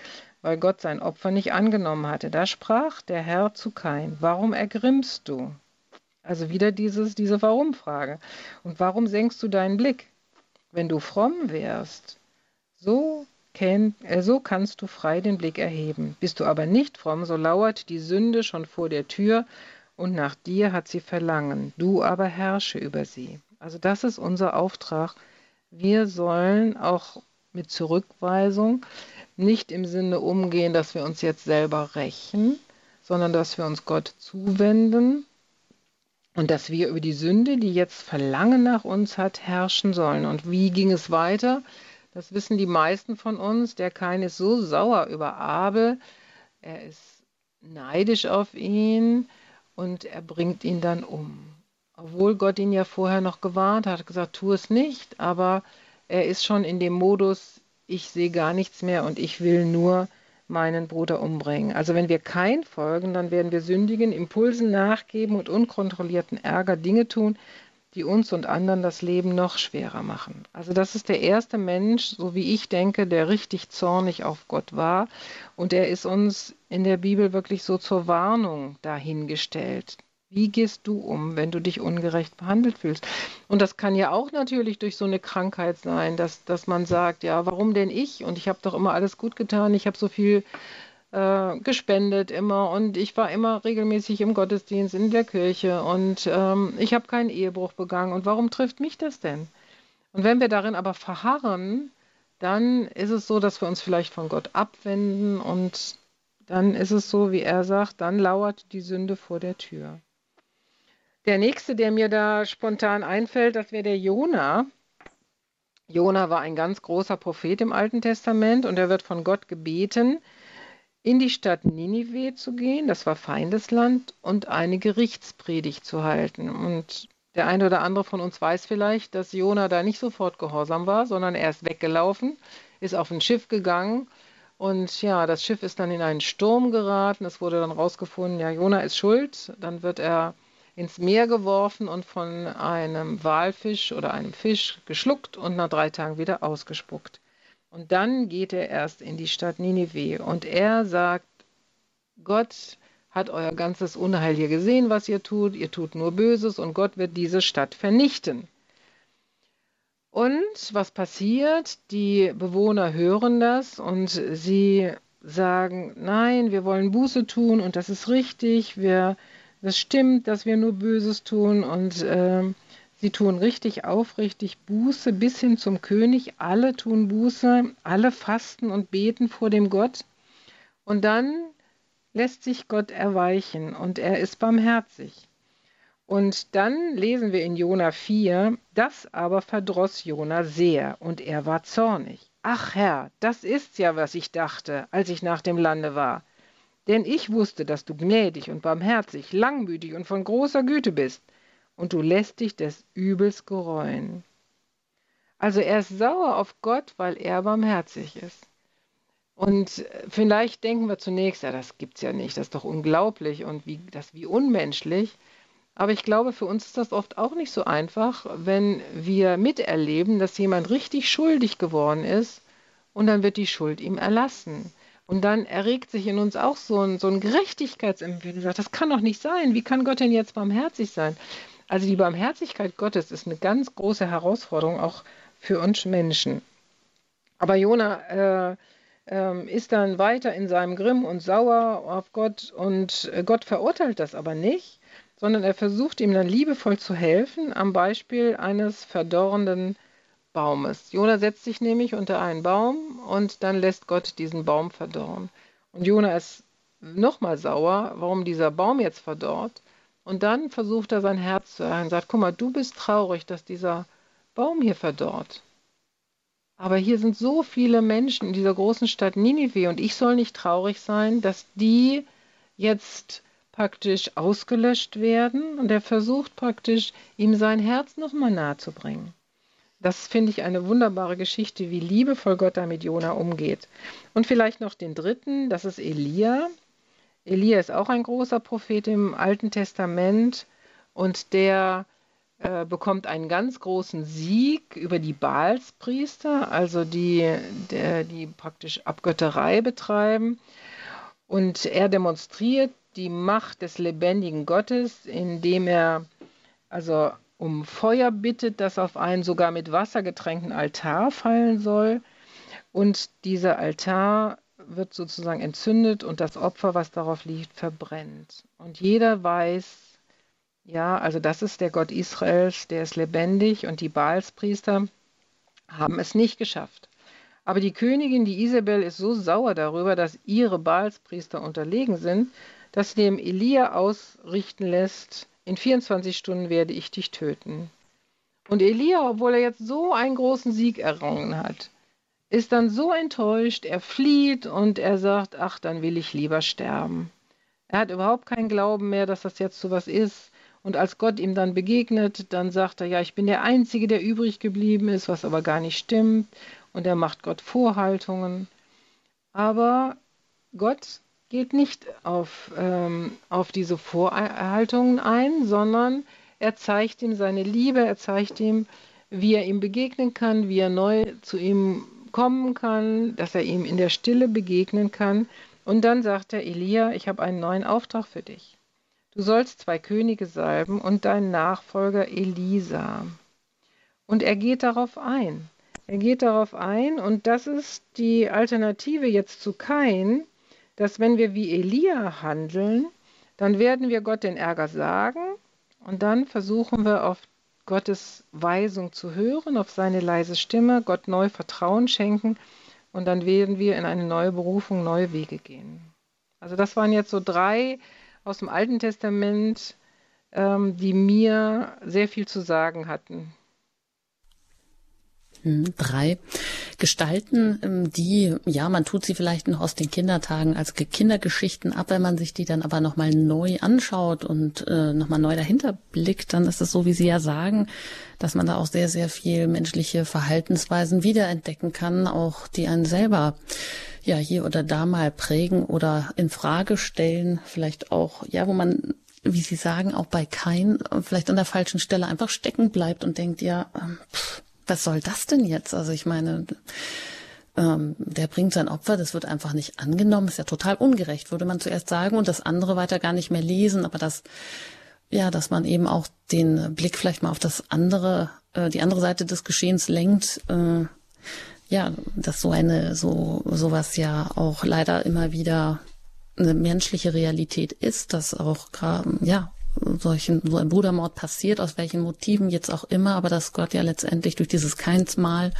weil Gott sein Opfer nicht angenommen hatte. Da sprach der Herr zu Kain, warum ergrimmst du? Also wieder diese Warum-Frage. Und warum senkst du deinen Blick? Wenn du fromm wärst, so kannst du frei den Blick erheben. Bist du aber nicht fromm, so lauert die Sünde schon vor der Tür, und nach dir hat sie Verlangen, du aber herrsche über sie. Also das ist unser Auftrag. Wir sollen auch mit Zurückweisung nicht im Sinne umgehen, dass wir uns jetzt selber rächen, sondern dass wir uns Gott zuwenden und dass wir über die Sünde, die jetzt Verlangen nach uns hat, herrschen sollen. Und wie ging es weiter? Das wissen die meisten von uns. Der Kain ist so sauer über Abel, er ist neidisch auf ihn, und er bringt ihn dann um. Obwohl Gott ihn ja vorher noch gewarnt hat, gesagt, tu es nicht, aber er ist schon in dem Modus, ich sehe gar nichts mehr und ich will nur meinen Bruder umbringen. Also wenn wir Kain folgen, dann werden wir sündigen, Impulsen nachgeben und unkontrollierten Ärger Dinge tun, die uns und anderen das Leben noch schwerer machen. Also das ist der erste Mensch, so wie ich denke, der richtig zornig auf Gott war. Und er ist uns in der Bibel wirklich so zur Warnung dahingestellt. Wie gehst du um, wenn du dich ungerecht behandelt fühlst? Und das kann ja auch natürlich durch so eine Krankheit sein, dass man sagt, ja, warum denn ich? Und ich habe doch immer alles gut getan, ich habe so viel gespendet immer und ich war immer regelmäßig im Gottesdienst in der Kirche und ich habe keinen Ehebruch begangen. Und warum trifft mich das denn? Und wenn wir darin aber verharren, dann ist es so, dass wir uns vielleicht von Gott abwenden und dann ist es so, wie er sagt, dann lauert die Sünde vor der Tür. Der nächste, der mir da spontan einfällt, das wäre der Jona. Jona war ein ganz großer Prophet im Alten Testament und er wird von Gott gebeten, in die Stadt Ninive zu gehen, das war Feindesland, und eine Gerichtspredigt zu halten. Und der eine oder andere von uns weiß vielleicht, dass Jona da nicht sofort gehorsam war, sondern er ist weggelaufen, ist auf ein Schiff gegangen und ja, das Schiff ist dann in einen Sturm geraten. Es wurde dann rausgefunden, ja, Jona ist schuld. Dann wird er ins Meer geworfen und von einem Walfisch oder einem Fisch geschluckt und nach 3 Tagen wieder ausgespuckt. Und dann geht er erst in die Stadt Ninive und er sagt, Gott hat euer ganzes Unheil hier gesehen, was ihr tut nur Böses und Gott wird diese Stadt vernichten. Und was passiert? Die Bewohner hören das und sie sagen, nein, wir wollen Buße tun und das ist richtig, das stimmt, dass wir nur Böses tun und sie tun richtig aufrichtig Buße bis hin zum König. Alle tun Buße, alle fasten und beten vor dem Gott. Und dann lässt sich Gott erweichen und er ist barmherzig. Und dann lesen wir in Jona 4, das aber verdross Jona sehr und er war zornig. Ach Herr, das ist ja, was ich dachte, als ich nach dem Lande war. Denn ich wusste, dass du gnädig und barmherzig, langmütig und von großer Güte bist, und du lässt dich des Übels gereuen. Also er ist sauer auf Gott, weil er barmherzig ist. Und vielleicht denken wir zunächst, ja, das gibt's ja nicht, das ist doch unglaublich und wie unmenschlich. Aber ich glaube, für uns ist das oft auch nicht so einfach, wenn wir miterleben, dass jemand richtig schuldig geworden ist und dann wird die Schuld ihm erlassen. Und dann erregt sich in uns auch so ein Gerechtigkeitsempfinden. Das kann doch nicht sein. Wie kann Gott denn jetzt barmherzig sein? Also die Barmherzigkeit Gottes ist eine ganz große Herausforderung, auch für uns Menschen. Aber Jona ist dann weiter in seinem Grimm und sauer auf Gott. Und Gott verurteilt das aber nicht, sondern er versucht ihm dann liebevoll zu helfen, am Beispiel eines verdorrenden Baumes. Jona setzt sich nämlich unter einen Baum und dann lässt Gott diesen Baum verdorren. Und Jona ist nochmal sauer, warum dieser Baum jetzt verdorrt. Und dann versucht er sein Herz zu erheben und sagt, guck mal, du bist traurig, dass dieser Baum hier verdorrt. Aber hier sind so viele Menschen in dieser großen Stadt Ninive und ich soll nicht traurig sein, dass die jetzt praktisch ausgelöscht werden. Und er versucht praktisch, ihm sein Herz nochmal nahezubringen. Das finde ich eine wunderbare Geschichte, wie liebevoll Gott da mit Jona umgeht. Und vielleicht noch den dritten, das ist Elia. Elia ist auch ein großer Prophet im Alten Testament und der bekommt einen ganz großen Sieg über die Baalspriester, also die praktisch Abgötterei betreiben. Und er demonstriert die Macht des lebendigen Gottes, indem er also um Feuer bittet, das auf einen sogar mit Wasser getränkten Altar fallen soll. Und dieser Altar wird sozusagen entzündet und das Opfer, was darauf liegt, verbrennt. Und jeder weiß, ja, also das ist der Gott Israels, der ist lebendig und die Baalspriester haben es nicht geschafft. Aber die Königin, die Isabel, ist so sauer darüber, dass ihre Baalspriester unterlegen sind, dass sie dem Elia ausrichten lässt, in 24 Stunden werde ich dich töten. Und Elia, obwohl er jetzt so einen großen Sieg errungen hat, ist dann so enttäuscht, er flieht und er sagt, ach, dann will ich lieber sterben. Er hat überhaupt keinen Glauben mehr, dass das jetzt so was ist. Und als Gott ihm dann begegnet, dann sagt er, ja, ich bin der Einzige, der übrig geblieben ist, was aber gar nicht stimmt. Und er macht Gott Vorhaltungen. Aber Gott geht nicht auf diese Vorhaltungen ein, sondern er zeigt ihm seine Liebe, er zeigt ihm, wie er ihm begegnen kann, wie er neu zu ihm kommen kann, dass er ihm in der Stille begegnen kann. Und dann sagt er, Elia, ich habe einen neuen Auftrag für dich. Du sollst 2 Könige salben und deinen Nachfolger Elisa. Und er geht darauf ein. Er geht darauf ein und das ist die Alternative jetzt zu Kain, dass wenn wir wie Elia handeln, dann werden wir Gott den Ärger sagen und dann versuchen wir auf Gottes Weisung zu hören, auf seine leise Stimme, Gott neu Vertrauen schenken und dann werden wir in eine neue Berufung, neue Wege gehen. Also das waren jetzt so drei aus dem Alten Testament, die mir sehr viel zu sagen hatten. Drei Gestalten, die, ja, man tut sie vielleicht noch aus den Kindertagen als Kindergeschichten ab, wenn man sich die dann aber nochmal neu anschaut und nochmal neu dahinter blickt, dann ist es so, wie Sie ja sagen, dass man da auch sehr, sehr viel menschliche Verhaltensweisen wiederentdecken kann, auch die einen selber ja hier oder da mal prägen oder in Frage stellen, vielleicht auch, ja, wo man, wie Sie sagen, auch bei Kain vielleicht an der falschen Stelle einfach stecken bleibt und denkt, ja, was soll das denn jetzt? Also ich meine, der bringt sein Opfer, das wird einfach nicht angenommen, ist ja total ungerecht, würde man zuerst sagen und das andere weiter gar nicht mehr lesen, aber das, ja, dass man eben auch den Blick vielleicht mal auf das andere, die andere Seite des Geschehens lenkt, ja, dass sowas ja auch leider immer wieder eine menschliche Realität ist, dass auch ja, so ein Brudermord passiert, aus welchen Motiven jetzt auch immer, aber dass Gott ja letztendlich durch dieses Kainsmal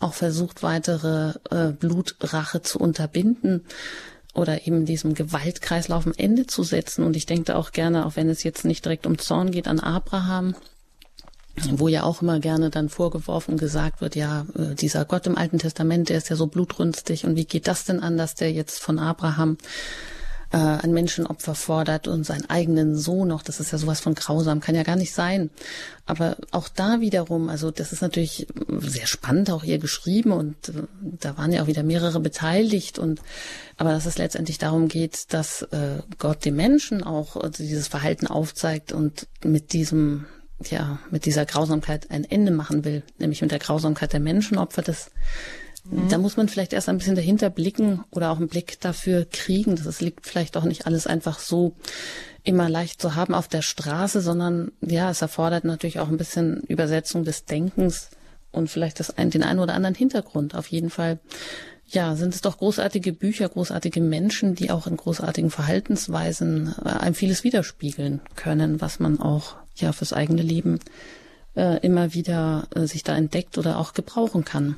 auch versucht, weitere Blutrache zu unterbinden oder eben diesem Gewaltkreislauf ein Ende zu setzen. Und ich denke auch gerne, auch wenn es jetzt nicht direkt um Zorn geht, an Abraham, wo ja auch immer gerne dann vorgeworfen gesagt wird, ja, dieser Gott im Alten Testament, der ist ja so blutrünstig und wie geht das denn an, dass der jetzt von Abraham ein Menschenopfer fordert und seinen eigenen Sohn noch, das ist ja sowas von grausam, kann ja gar nicht sein. Aber auch da wiederum, also das ist natürlich sehr spannend auch hier geschrieben und da waren ja auch wieder mehrere beteiligt und aber dass es letztendlich darum geht, dass Gott dem Menschen auch dieses Verhalten aufzeigt und mit diesem, ja, mit dieser Grausamkeit ein Ende machen will, nämlich mit der Grausamkeit der Menschenopfer, das da muss man vielleicht erst ein bisschen dahinter blicken oder auch einen Blick dafür kriegen. Das liegt vielleicht auch nicht alles einfach so immer leicht zu haben auf der Straße, sondern ja, es erfordert natürlich auch ein bisschen Übersetzung des Denkens und vielleicht den einen oder anderen Hintergrund. Auf jeden Fall, ja, sind es doch großartige Bücher, großartige Menschen, die auch in großartigen Verhaltensweisen einem vieles widerspiegeln können, was man auch ja fürs eigene Leben immer wieder sich da entdeckt oder auch gebrauchen kann.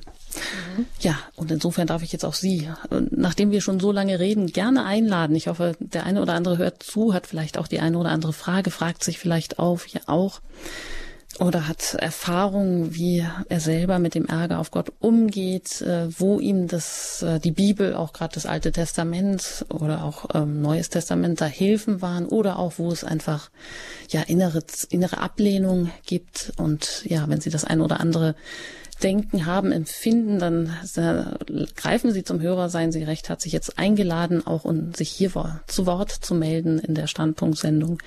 Mhm. Ja, und insofern darf ich jetzt auch Sie, nachdem wir schon so lange reden, gerne einladen. Ich hoffe, der eine oder andere hört zu, hat vielleicht auch die eine oder andere Frage, fragt sich vielleicht auf, hier auch, oder hat Erfahrungen, wie er selber mit dem Ärger auf Gott umgeht, wo ihm die Bibel, auch gerade das Alte Testament oder auch Neues Testament da Hilfen waren oder auch, wo es einfach ja innere Ablehnung gibt. Und ja, wenn Sie das ein oder andere Denken haben, Empfinden, dann greifen Sie zum Hörer, seien Sie recht, hat sich jetzt eingeladen, auch um sich hier zu Wort zu melden in der Standpunkt-Sendung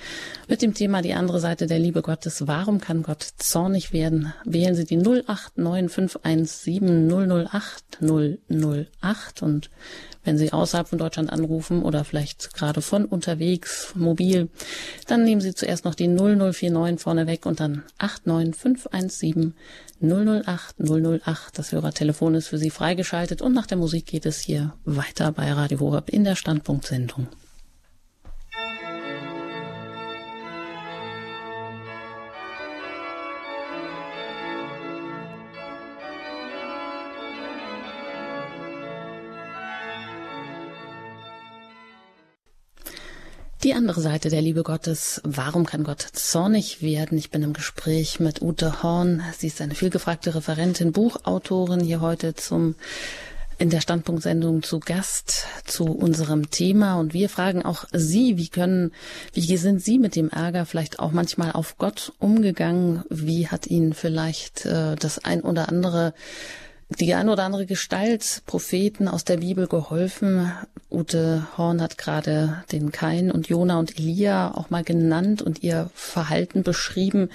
mit dem Thema die andere Seite der Liebe Gottes. Warum kann Gott zornig werden? Wählen Sie die 089517008008 und wenn Sie außerhalb von Deutschland anrufen oder vielleicht gerade von unterwegs, mobil, dann nehmen Sie zuerst noch die 0049 vorneweg und dann 89517 008 008. Das Hörertelefon ist für Sie freigeschaltet und nach der Musik geht es hier weiter bei Radio Horeb in der Standpunkt-Sendung. Die andere Seite der Liebe Gottes. Warum kann Gott zornig werden? Ich bin im Gespräch mit Ute Horn. Sie ist eine vielgefragte Referentin, Buchautorin, hier heute in der Standpunkt-Sendung zu Gast zu unserem Thema. Und wir fragen auch Sie, wie sind Sie mit dem Ärger vielleicht auch manchmal auf Gott umgegangen? Wie hat Ihnen vielleicht die eine oder andere Gestalt, Propheten aus der Bibel geholfen? Ute Horn hat gerade den Kain und Jona und Elia auch mal genannt und ihr Verhalten beschrieben,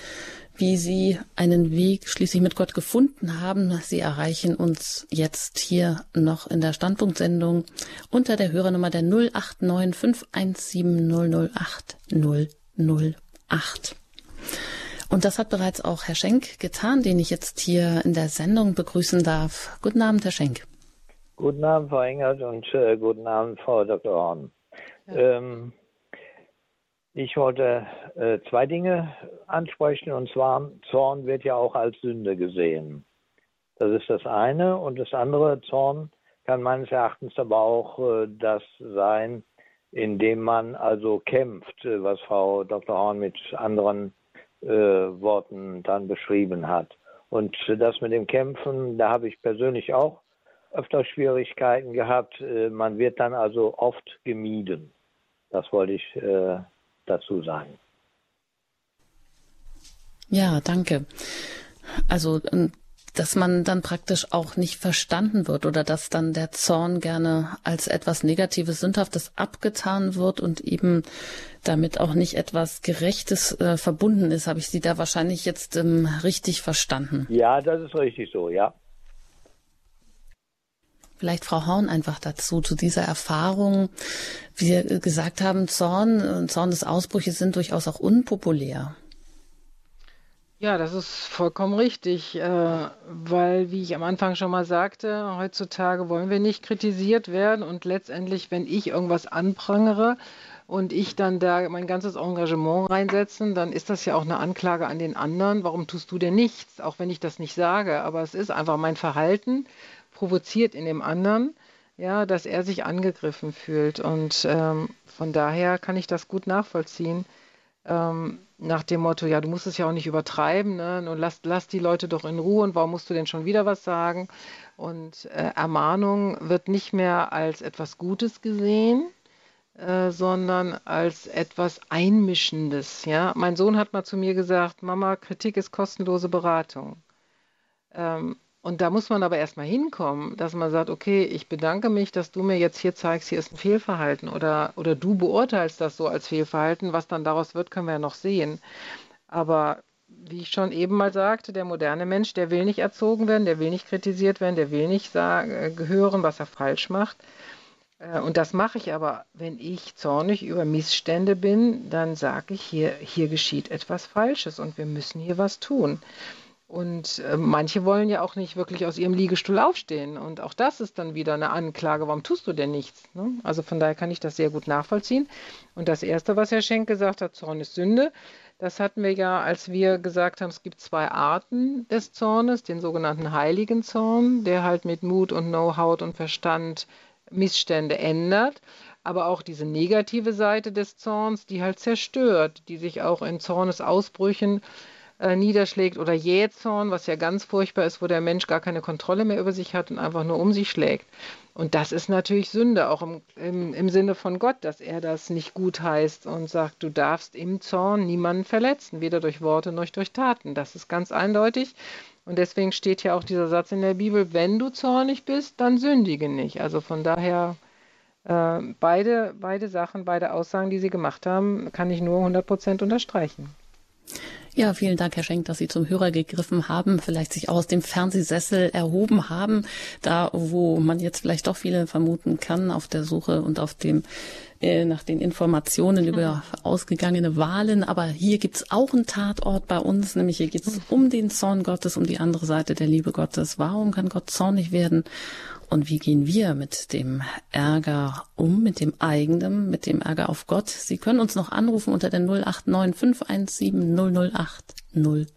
wie sie einen Weg schließlich mit Gott gefunden haben. Sie erreichen uns jetzt hier noch in der Standpunkt-Sendung unter der Hörernummer der 089517008008. Und das hat bereits auch Herr Schenk getan, den ich jetzt hier in der Sendung begrüßen darf. Guten Abend, Herr Schenk. Guten Abend, Frau Engert, und guten Abend, Frau Dr. Horn. Ja. Ich wollte zwei Dinge ansprechen, und zwar, Zorn wird ja auch als Sünde gesehen. Das ist das eine. Und das andere, Zorn kann meines Erachtens aber auch das sein, indem man also kämpft, was Frau Dr. Horn mit anderen Worten dann beschrieben hat. Und das mit dem Kämpfen, da habe ich persönlich auch öfter Schwierigkeiten gehabt. Man wird dann also oft gemieden. Das wollte ich dazu sagen. Ja, danke. Also, dass man dann praktisch auch nicht verstanden wird oder dass dann der Zorn gerne als etwas Negatives, Sündhaftes abgetan wird und eben damit auch nicht etwas Gerechtes verbunden ist. Habe ich Sie da wahrscheinlich jetzt richtig verstanden? Ja, das ist richtig so, ja. Vielleicht Frau Horn einfach dazu, zu dieser Erfahrung. Wie Sie gesagt haben, Zorn des Ausbrüches sind durchaus auch unpopulär. Ja, das ist vollkommen richtig, weil, wie ich am Anfang schon mal sagte, heutzutage wollen wir nicht kritisiert werden und letztendlich, wenn ich irgendwas anprangere und ich dann da mein ganzes Engagement reinsetzen, dann ist das ja auch eine Anklage an den anderen. Warum tust du denn nichts, auch wenn ich das nicht sage? Aber es ist einfach mein Verhalten, provoziert in dem anderen, ja, dass er sich angegriffen fühlt. Und von daher kann ich das gut nachvollziehen. Nach dem Motto, ja, du musst es ja auch nicht übertreiben, ne? Und lass die Leute doch in Ruhe und warum musst du denn schon wieder was sagen? Und Ermahnung wird nicht mehr als etwas Gutes gesehen, sondern als etwas Einmischendes. Ja? Mein Sohn hat mal zu mir gesagt, Mama, Kritik ist kostenlose Beratung. Und da muss man aber erstmal hinkommen, dass man sagt, okay, ich bedanke mich, dass du mir jetzt hier zeigst, hier ist ein Fehlverhalten oder du beurteilst das so als Fehlverhalten, was dann daraus wird, können wir ja noch sehen. Aber wie ich schon eben mal sagte, der moderne Mensch, der will nicht erzogen werden, der will nicht kritisiert werden, der will nicht hören, was er falsch macht. Und das mache ich aber, wenn ich zornig über Missstände bin, dann sage ich, hier geschieht etwas Falsches und wir müssen hier was tun. Und manche wollen ja auch nicht wirklich aus ihrem Liegestuhl aufstehen. Und auch das ist dann wieder eine Anklage. Warum tust du denn nichts? Ne? Also von daher kann ich das sehr gut nachvollziehen. Und das Erste, was Herr Schenk gesagt hat, Zorn ist Sünde, das hatten wir ja, als wir gesagt haben, es gibt zwei Arten des Zornes, den sogenannten heiligen Zorn, der halt mit Mut und Know-how und Verstand Missstände ändert. Aber auch diese negative Seite des Zorns, die halt zerstört, die sich auch in Zornesausbrüchen niederschlägt oder Jähzorn, was ja ganz furchtbar ist, wo der Mensch gar keine Kontrolle mehr über sich hat und einfach nur um sich schlägt. Und das ist natürlich Sünde, auch im Sinne von Gott, dass er das nicht gutheißt und sagt, du darfst im Zorn niemanden verletzen, weder durch Worte noch durch Taten. Das ist ganz eindeutig. Und deswegen steht ja auch dieser Satz in der Bibel, wenn du zornig bist, dann sündige nicht. Also von daher, beide Sachen, beide Aussagen, die Sie gemacht haben, kann ich nur 100% unterstreichen. Ja, vielen Dank, Herr Schenk, dass Sie zum Hörer gegriffen haben, vielleicht sich auch aus dem Fernsehsessel erhoben haben, da wo man jetzt vielleicht doch viele vermuten kann, auf der Suche und auf dem nach den Informationen über ausgegangene Wahlen. Aber hier gibt's auch einen Tatort bei uns, nämlich hier geht's um den Zorn Gottes, um die andere Seite der Liebe Gottes. Warum kann Gott zornig werden? Und wie gehen wir mit dem Ärger um, mit dem eigenen, mit dem Ärger auf Gott? Sie können uns noch anrufen unter der 089 517 008 008.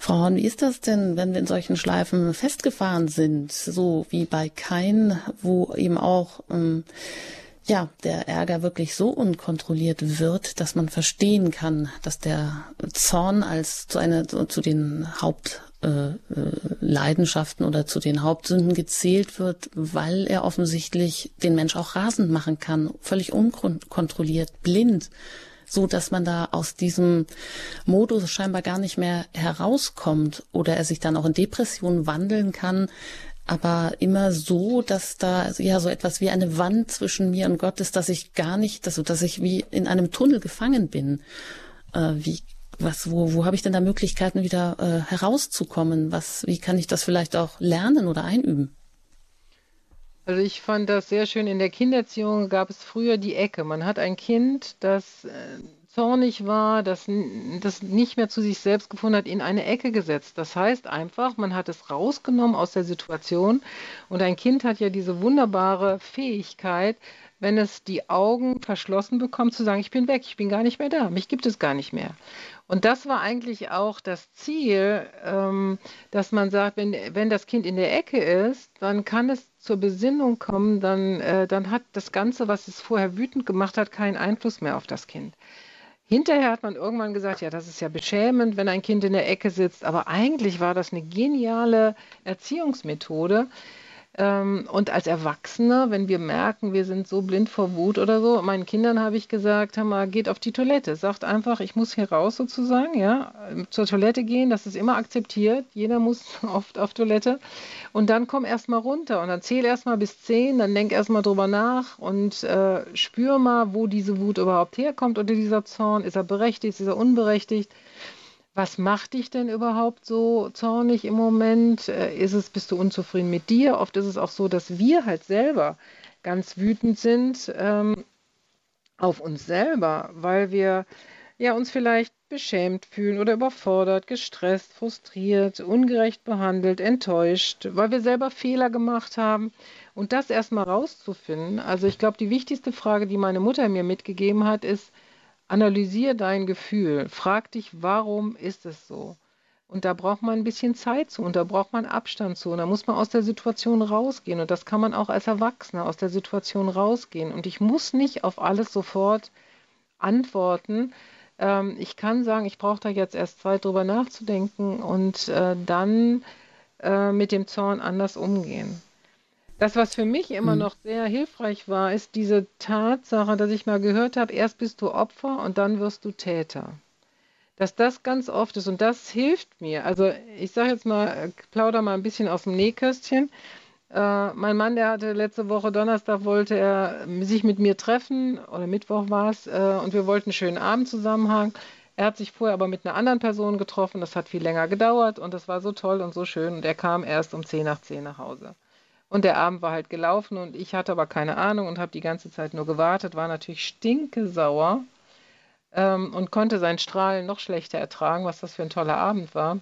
Frau Horn, wie ist das denn, wenn wir in solchen Schleifen festgefahren sind, so wie bei Kain, wo eben auch der Ärger wirklich so unkontrolliert wird, dass man verstehen kann, dass der Zorn als zu den Hauptleidenschaften oder zu den Hauptsünden gezählt wird, weil er offensichtlich den Mensch auch rasend machen kann, völlig unkontrolliert, blind. So dass man da aus diesem Modus scheinbar gar nicht mehr herauskommt oder er sich dann auch in Depressionen wandeln kann, aber immer so, dass da ja so etwas wie eine Wand zwischen mir und Gott ist, dass ich gar nicht, also dass ich wie in einem Tunnel gefangen bin. Wo habe ich denn da Möglichkeiten wieder herauszukommen? Wie kann ich das vielleicht auch lernen oder einüben? Also ich fand das sehr schön, in der Kindererziehung gab es früher die Ecke. Man hat ein Kind, das zornig war, das nicht mehr zu sich selbst gefunden hat, in eine Ecke gesetzt. Das heißt einfach, man hat es rausgenommen aus der Situation. Und ein Kind hat ja diese wunderbare Fähigkeit, wenn es die Augen verschlossen bekommt, zu sagen, ich bin weg, ich bin gar nicht mehr da, mich gibt es gar nicht mehr. Und das war eigentlich auch das Ziel, dass man sagt, wenn das Kind in der Ecke ist, dann kann es zur Besinnung kommen, dann hat das Ganze, was es vorher wütend gemacht hat, keinen Einfluss mehr auf das Kind. Hinterher hat man irgendwann gesagt, ja, das ist ja beschämend, wenn ein Kind in der Ecke sitzt, aber eigentlich war das eine geniale Erziehungsmethode. Und als Erwachsene, wenn wir merken, wir sind so blind vor Wut oder so, meinen Kindern habe ich gesagt, hör mal, geht auf die Toilette, sagt einfach, ich muss hier raus sozusagen, ja, zur Toilette gehen, das ist immer akzeptiert, jeder muss oft auf Toilette und dann komm erstmal runter und dann zähl erstmal bis 10, dann denk erstmal drüber nach und spür mal, wo diese Wut überhaupt herkommt oder dieser Zorn, ist er berechtigt, ist er unberechtigt? Was macht dich denn überhaupt so zornig im Moment? Bist du unzufrieden mit dir? Oft ist es auch so, dass wir halt selber ganz wütend sind auf uns selber, weil wir ja, uns vielleicht beschämt fühlen oder überfordert, gestresst, frustriert, ungerecht behandelt, enttäuscht, weil wir selber Fehler gemacht haben. Und das erstmal rauszufinden, also ich glaube, die wichtigste Frage, die meine Mutter mir mitgegeben hat, ist, analysiere dein Gefühl, frag dich, warum ist es so? Und da braucht man ein bisschen Zeit zu und da braucht man Abstand zu und da muss man aus der Situation rausgehen und das kann man auch als Erwachsener aus der Situation rausgehen und ich muss nicht auf alles sofort antworten. Ich kann sagen, ich brauche da jetzt erst Zeit drüber nachzudenken und dann mit dem Zorn anders umgehen. Das, was für mich immer noch sehr hilfreich war, ist diese Tatsache, dass ich mal gehört habe, erst bist du Opfer und dann wirst du Täter. Dass das ganz oft ist und das hilft mir. Also ich sage jetzt mal, plaudere mal ein bisschen aus dem Nähkästchen. Mein Mann, der hatte letzte Woche Donnerstag, wollte er sich mit mir treffen, oder Mittwoch war es, und wir wollten einen schönen Abend zusammen haben. Er hat sich vorher aber mit einer anderen Person getroffen, das hat viel länger gedauert und das war so toll und so schön und er kam erst um 10 nach 10 nach Hause. Und der Abend war halt gelaufen und ich hatte aber keine Ahnung und habe die ganze Zeit nur gewartet, war natürlich stinkesauer und konnte seinen Strahlen noch schlechter ertragen, was das für ein toller Abend war.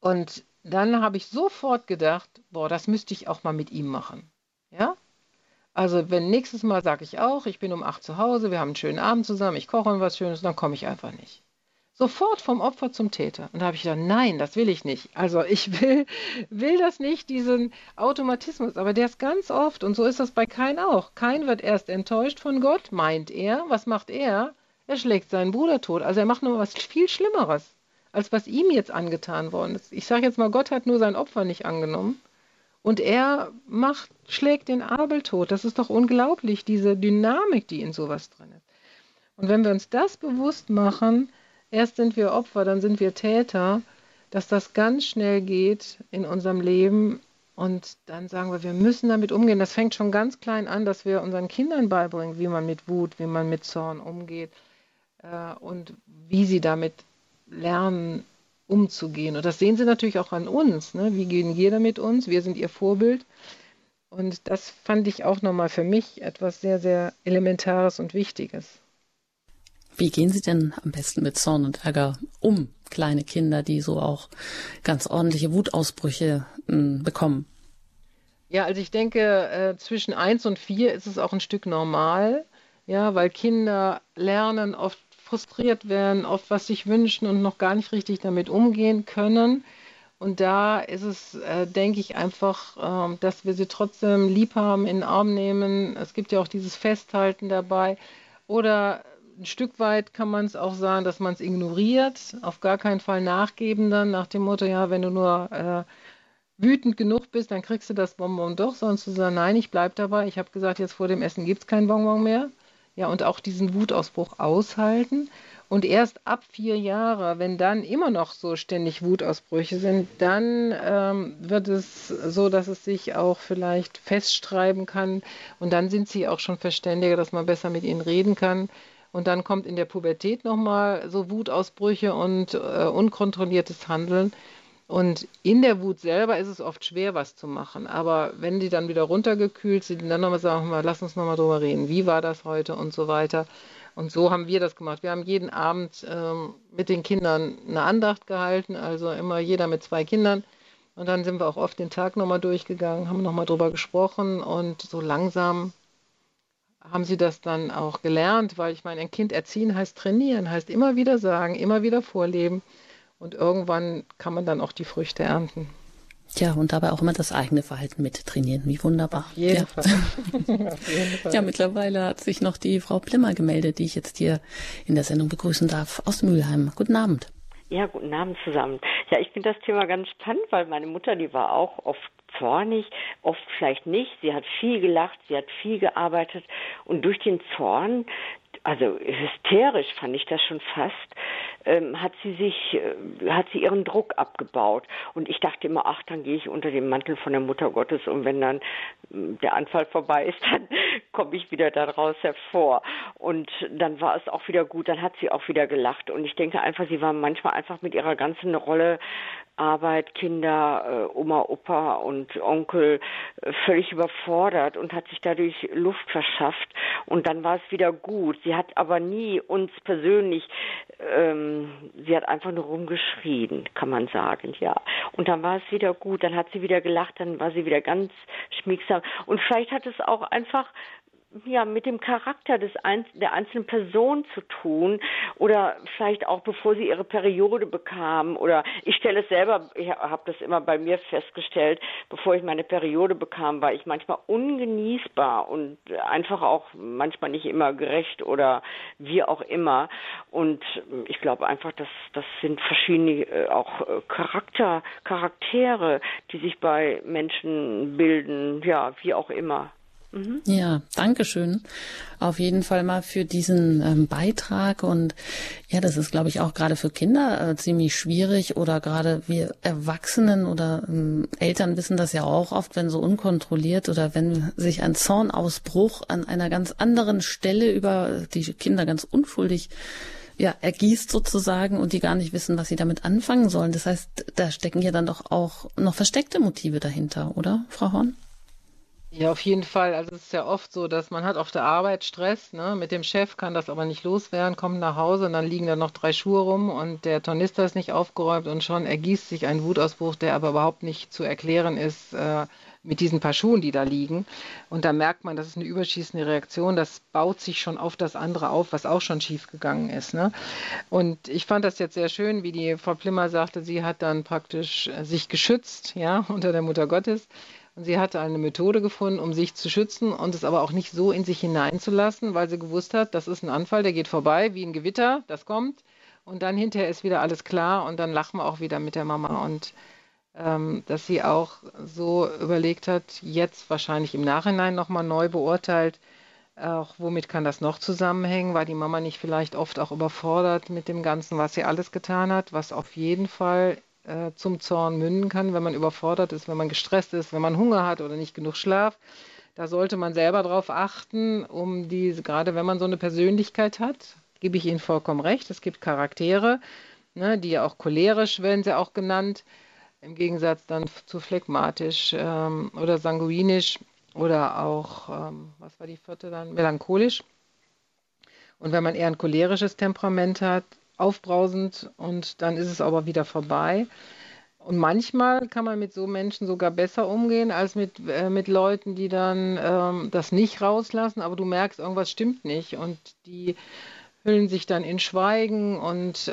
Und dann habe ich sofort gedacht, boah, das müsste ich auch mal mit ihm machen. Ja? Also wenn nächstes Mal sage ich auch, ich bin um 8 zu Hause, wir haben einen schönen Abend zusammen, ich koche und was Schönes, dann komme ich einfach nicht. Sofort vom Opfer zum Täter. Und da habe ich gedacht, nein, das will ich nicht. Also ich will das nicht, diesen Automatismus. Aber der ist ganz oft, und so ist das bei Kain auch. Kain wird erst enttäuscht von Gott, meint er. Was macht er? Er schlägt seinen Bruder tot. Also er macht nur was viel Schlimmeres, als was ihm jetzt angetan worden ist. Ich sage jetzt mal, Gott hat nur sein Opfer nicht angenommen. Und er schlägt den Abel tot. Das ist doch unglaublich, diese Dynamik, die in sowas drin ist. Und wenn wir uns das bewusst machen, erst sind wir Opfer, dann sind wir Täter, dass das ganz schnell geht in unserem Leben und dann sagen wir, wir müssen damit umgehen. Das fängt schon ganz klein an, dass wir unseren Kindern beibringen, wie man mit Wut, wie man mit Zorn umgeht und wie sie damit lernen, umzugehen. Und das sehen sie natürlich auch an uns, ne? Wie gehen wir damit uns? Wir sind ihr Vorbild. Und das fand ich auch nochmal für mich etwas sehr, sehr Elementares und Wichtiges. Wie gehen Sie denn am besten mit Zorn und Ärger um, kleine Kinder, die so auch ganz ordentliche Wutausbrüche bekommen? Ja, also ich denke, zwischen 1 und 4 ist es auch ein Stück normal, ja, weil Kinder lernen, oft frustriert werden, oft was sich wünschen und noch gar nicht richtig damit umgehen können. Und da ist es, denke ich, einfach, dass wir sie trotzdem lieb haben, in den Arm nehmen. Es gibt ja auch dieses Festhalten dabei. Oder ein Stück weit kann man es auch sagen, dass man es ignoriert, auf gar keinen Fall nachgeben dann, nach dem Motto, ja, wenn du nur wütend genug bist, dann kriegst du das Bonbon doch, sondern zu sagen, nein, ich bleibe dabei, ich habe gesagt, jetzt vor dem Essen gibt es kein Bonbon mehr. Ja, und auch diesen Wutausbruch aushalten und erst ab 4 Jahre, wenn dann immer noch so ständig Wutausbrüche sind, dann wird es so, dass es sich auch vielleicht festschreiben kann und dann sind sie auch schon verständiger, dass man besser mit ihnen reden kann. Und dann kommt in der Pubertät nochmal so Wutausbrüche und unkontrolliertes Handeln. Und in der Wut selber ist es oft schwer, was zu machen. Aber wenn die dann wieder runtergekühlt sind, dann nochmal sagen, lass uns nochmal drüber reden. Wie war das heute und so weiter. Und so haben wir das gemacht. Wir haben jeden Abend mit den Kindern eine Andacht gehalten. Also immer jeder mit 2 Kindern. Und dann sind wir auch oft den Tag nochmal durchgegangen, haben nochmal drüber gesprochen. Und so langsam haben sie das dann auch gelernt. Weil ich meine, ein Kind erziehen heißt trainieren, heißt immer wieder sagen, immer wieder vorleben. Und irgendwann kann man dann auch die Früchte ernten. Ja, und dabei auch immer das eigene Verhalten mit trainieren. Wie wunderbar. Auf jeden Fall. Ja, mittlerweile hat sich noch die Frau Plimmer gemeldet, die ich jetzt hier in der Sendung begrüßen darf, aus Mülheim. Guten Abend. Ja, guten Abend zusammen. Ja, ich finde das Thema ganz spannend, weil meine Mutter, die war auch oft zornig, oft vielleicht nicht. Sie hat viel gelacht, sie hat viel gearbeitet. Und durch den Zorn, also hysterisch fand ich das schon fast, hat sie ihren Druck abgebaut. Und ich dachte immer, ach, dann gehe ich unter dem Mantel von der Mutter Gottes und wenn dann der Anfall vorbei ist, dann komme ich wieder daraus hervor. Und dann war es auch wieder gut, dann hat sie auch wieder gelacht. Und ich denke einfach, sie war manchmal einfach mit ihrer ganzen Rolle Arbeit, Kinder, Oma, Opa und Onkel völlig überfordert und hat sich dadurch Luft verschafft. Und dann war es wieder gut. Sie hat aber nie uns persönlich, sie hat einfach nur rumgeschrien, kann man sagen, ja. Und dann war es wieder gut, dann hat sie wieder gelacht, dann war sie wieder ganz schmiegsam. Und vielleicht hat es auch einfach ja, mit dem Charakter der einzelnen Person zu tun oder vielleicht auch bevor sie ihre Periode bekam oder ich stelle es selber, ich habe das immer bei mir festgestellt, bevor ich meine Periode bekam, war ich manchmal ungenießbar und einfach auch manchmal nicht immer gerecht oder wie auch immer und ich glaube einfach, das sind verschiedene auch Charaktere, die sich bei Menschen bilden, ja, wie auch immer. Mhm. Ja, Dankeschön. Auf jeden Fall mal für diesen Beitrag. Und ja, das ist, glaube ich, auch gerade für Kinder ziemlich schwierig oder gerade wir Erwachsenen oder Eltern wissen das ja auch oft, wenn so unkontrolliert oder wenn sich ein Zornausbruch an einer ganz anderen Stelle über die Kinder ganz unschuldig ja, ergießt sozusagen und die gar nicht wissen, was sie damit anfangen sollen. Das heißt, da stecken ja dann doch auch noch versteckte Motive dahinter, oder, Frau Horn? Ja, auf jeden Fall. Also es ist ja oft so, dass man hat auf der Arbeit Stress, ne? Mit dem Chef kann das aber nicht loswerden, kommt nach Hause und dann liegen da noch 3 Schuhe rum und der Tornister ist nicht aufgeräumt und schon ergießt sich ein Wutausbruch, der aber überhaupt nicht zu erklären ist mit diesen paar Schuhen, die da liegen. Und da merkt man, das ist eine überschießende Reaktion, das baut sich schon auf das andere auf, was auch schon schief gegangen ist, ne? Und ich fand das jetzt sehr schön, wie die Frau Plimmer sagte, sie hat dann praktisch sich geschützt, ja, unter der Mutter Gottes. Und sie hatte eine Methode gefunden, um sich zu schützen und es aber auch nicht so in sich hineinzulassen, weil sie gewusst hat, das ist ein Anfall, der geht vorbei, wie ein Gewitter, das kommt. Und dann hinterher ist wieder alles klar und dann lachen wir auch wieder mit der Mama. Und dass sie auch so überlegt hat, jetzt wahrscheinlich im Nachhinein nochmal neu beurteilt, auch womit kann das noch zusammenhängen, war die Mama nicht vielleicht oft auch überfordert mit dem Ganzen, was sie alles getan hat, was auf jeden Fall zum Zorn münden kann, wenn man überfordert ist, wenn man gestresst ist, wenn man Hunger hat oder nicht genug Schlaf. Da sollte man selber drauf achten, gerade wenn man so eine Persönlichkeit hat, gebe ich Ihnen vollkommen recht, es gibt Charaktere, ne, die ja auch cholerisch werden sie auch genannt, im Gegensatz dann zu phlegmatisch oder sanguinisch oder auch, was war die vierte dann, melancholisch. Und wenn man eher ein cholerisches Temperament hat, aufbrausend und dann ist es aber wieder vorbei. Und manchmal kann man mit so Menschen sogar besser umgehen als mit Leuten, die dann das nicht rauslassen, aber du merkst, irgendwas stimmt nicht und die hüllen sich dann in Schweigen und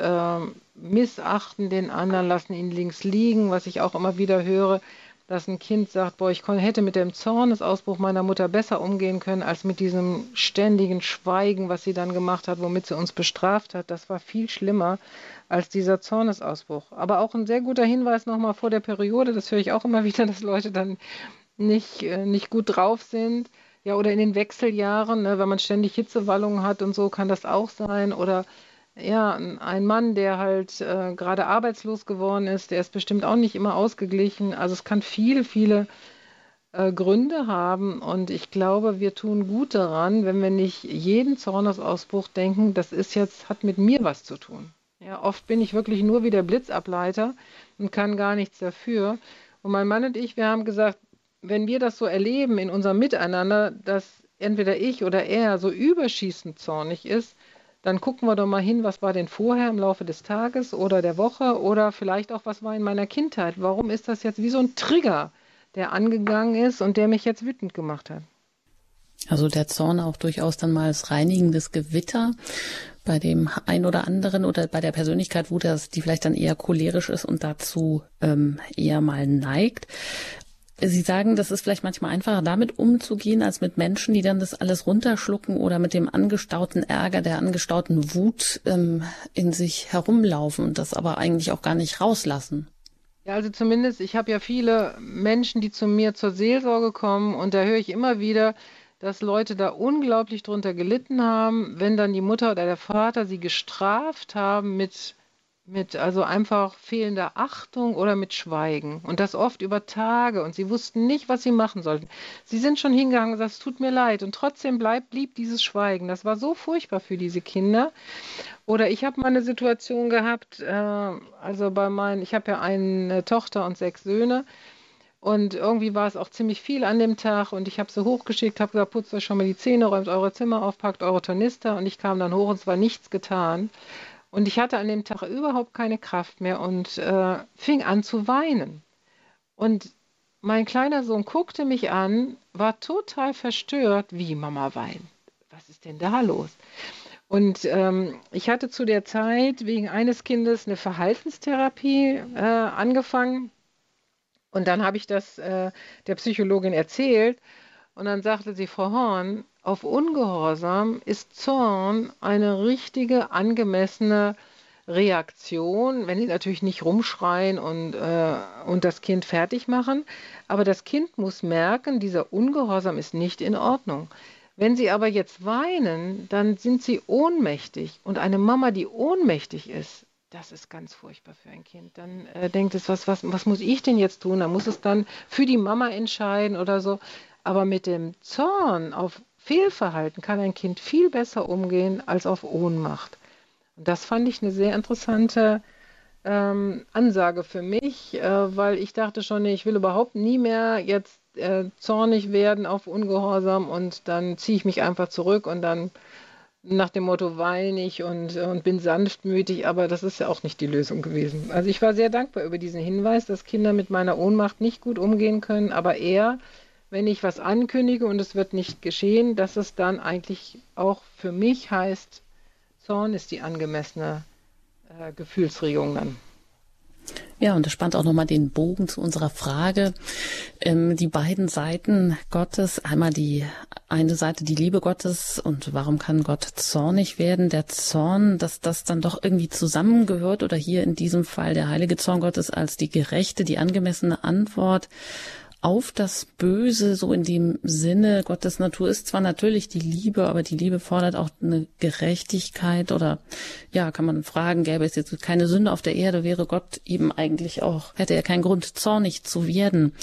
missachten den anderen, lassen ihn links liegen, was ich auch immer wieder höre, dass ein Kind sagt, boah, ich hätte mit dem Zornesausbruch meiner Mutter besser umgehen können, als mit diesem ständigen Schweigen, was sie dann gemacht hat, womit sie uns bestraft hat. Das war viel schlimmer als dieser Zornesausbruch. Aber auch ein sehr guter Hinweis nochmal vor der Periode, das höre ich auch immer wieder, dass Leute dann nicht gut drauf sind. Ja, oder in den Wechseljahren, ne, wenn man ständig Hitzewallungen hat und so, kann das auch sein. Oder ja, ein Mann, der halt gerade arbeitslos geworden ist, der ist bestimmt auch nicht immer ausgeglichen. Also es kann viele Gründe haben und ich glaube, wir tun gut daran, wenn wir nicht jeden Zornesausbruch denken, das hat mit mir was zu tun. Ja, oft bin ich wirklich nur wie der Blitzableiter, und kann gar nichts dafür. Und mein Mann und ich, wir haben gesagt, wenn wir das so erleben in unserem Miteinander, dass entweder ich oder er so überschießend zornig ist, dann gucken wir doch mal hin, was war denn vorher im Laufe des Tages oder der Woche oder vielleicht auch, was war in meiner Kindheit? Warum ist das jetzt wie so ein Trigger, der angegangen ist und der mich jetzt wütend gemacht hat? Also der Zorn auch durchaus dann mal als reinigendes Gewitter bei dem einen oder anderen oder bei der Persönlichkeit, wo das, die vielleicht dann eher cholerisch ist und dazu eher mal neigt. Sie sagen, das ist vielleicht manchmal einfacher, damit umzugehen, als mit Menschen, die dann das alles runterschlucken oder mit dem angestauten Ärger, der angestauten Wut in sich herumlaufen und das aber eigentlich auch gar nicht rauslassen. Ja, also zumindest, ich habe ja viele Menschen, die zu mir zur Seelsorge kommen und da höre ich immer wieder, dass Leute da unglaublich drunter gelitten haben, wenn dann die Mutter oder der Vater sie gestraft haben mit also einfach fehlender Achtung oder mit Schweigen. Und das oft über Tage. Und sie wussten nicht, was sie machen sollten. Sie sind schon hingegangen und gesagt, es tut mir leid. Und trotzdem blieb dieses Schweigen. Das war so furchtbar für diese Kinder. Oder ich habe mal eine Situation gehabt, also ich habe ja eine Tochter und 6 Söhne. Und irgendwie war es auch ziemlich viel an dem Tag und ich habe sie hochgeschickt, habe gesagt, putzt euch schon mal die Zähne, räumt eure Zimmer auf, packt eure Tornister und ich kam dann hoch und es war nichts getan. Und ich hatte an dem Tag überhaupt keine Kraft mehr und fing an zu weinen. Und mein kleiner Sohn guckte mich an, war total verstört, wie Mama weint. Was ist denn da los? Und ich hatte zu der Zeit wegen eines Kindes eine Verhaltenstherapie angefangen. Und dann habe ich das der Psychologin erzählt und dann sagte sie, Frau Horn, auf Ungehorsam ist Zorn eine richtige, angemessene Reaktion, wenn die natürlich nicht rumschreien und das Kind fertig machen, aber das Kind muss merken, dieser Ungehorsam ist nicht in Ordnung. Wenn sie aber jetzt weinen, dann sind sie ohnmächtig und eine Mama, die ohnmächtig ist, das ist ganz furchtbar für ein Kind. Dann denkt es, was muss ich denn jetzt tun? Dann muss es dann für die Mama entscheiden oder so. Aber mit dem Zorn auf Fehlverhalten kann ein Kind viel besser umgehen als auf Ohnmacht. Und das fand ich eine sehr interessante Ansage für mich, weil ich dachte schon, ich will überhaupt nie mehr jetzt zornig werden auf Ungehorsam und dann ziehe ich mich einfach zurück und dann nach dem Motto weine ich und bin sanftmütig, aber das ist ja auch nicht die Lösung gewesen. Also ich war sehr dankbar über diesen Hinweis, dass Kinder mit meiner Ohnmacht nicht gut umgehen können, aber eher, wenn ich was ankündige und es wird nicht geschehen, dass es dann eigentlich auch für mich heißt, Zorn ist die angemessene Gefühlsregung dann. Ja, und das spannt auch nochmal den Bogen zu unserer Frage. Die beiden Seiten Gottes, einmal die eine Seite, die Liebe Gottes und warum kann Gott zornig werden? Der Zorn, dass das dann doch irgendwie zusammengehört oder hier in diesem Fall der heilige Zorn Gottes als die gerechte, die angemessene Antwort auf das Böse, so in dem Sinne. Gottes Natur ist zwar natürlich die Liebe, aber die Liebe fordert auch eine Gerechtigkeit oder, ja, kann man fragen, gäbe es jetzt keine Sünde auf der Erde, wäre Gott eben eigentlich auch, hätte er keinen Grund, zornig zu werden.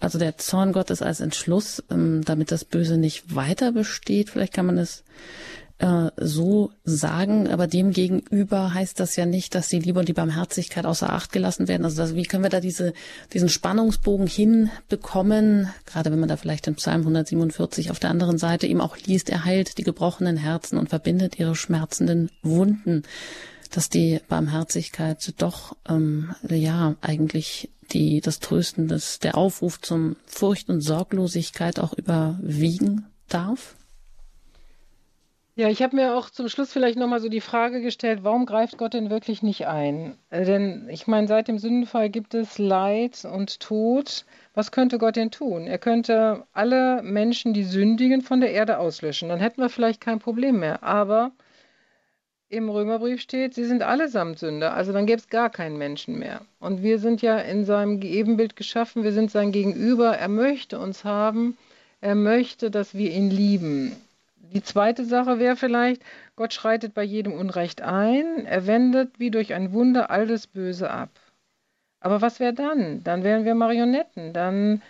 Also der Zorn Gottes als Entschluss, damit das Böse nicht weiter besteht, vielleicht kann man es so sagen, aber demgegenüber heißt das ja nicht, dass die Liebe und die Barmherzigkeit außer Acht gelassen werden. Also wie können wir da diesen Spannungsbogen hinbekommen, gerade wenn man da vielleicht den Psalm 147 auf der anderen Seite eben auch liest, er heilt die gebrochenen Herzen und verbindet ihre schmerzenden Wunden, dass die Barmherzigkeit doch eigentlich das Trösten, der Aufruf zum Furcht und Sorglosigkeit auch überwiegen darf? Ja, ich habe mir auch zum Schluss vielleicht nochmal so die Frage gestellt, warum greift Gott denn wirklich nicht ein? Denn ich meine, seit dem Sündenfall gibt es Leid und Tod. Was könnte Gott denn tun? Er könnte alle Menschen, die sündigen, von der Erde auslöschen. Dann hätten wir vielleicht kein Problem mehr. Aber im Römerbrief steht, sie sind allesamt Sünder. Also dann gäbe es gar keinen Menschen mehr. Und wir sind ja in seinem Ebenbild geschaffen. Wir sind sein Gegenüber. Er möchte uns haben. Er möchte, dass wir ihn lieben. Die zweite Sache wäre vielleicht, Gott schreitet bei jedem Unrecht ein, er wendet wie durch ein Wunder all das Böse ab. Aber was wäre dann? Dann wären wir Marionetten, dann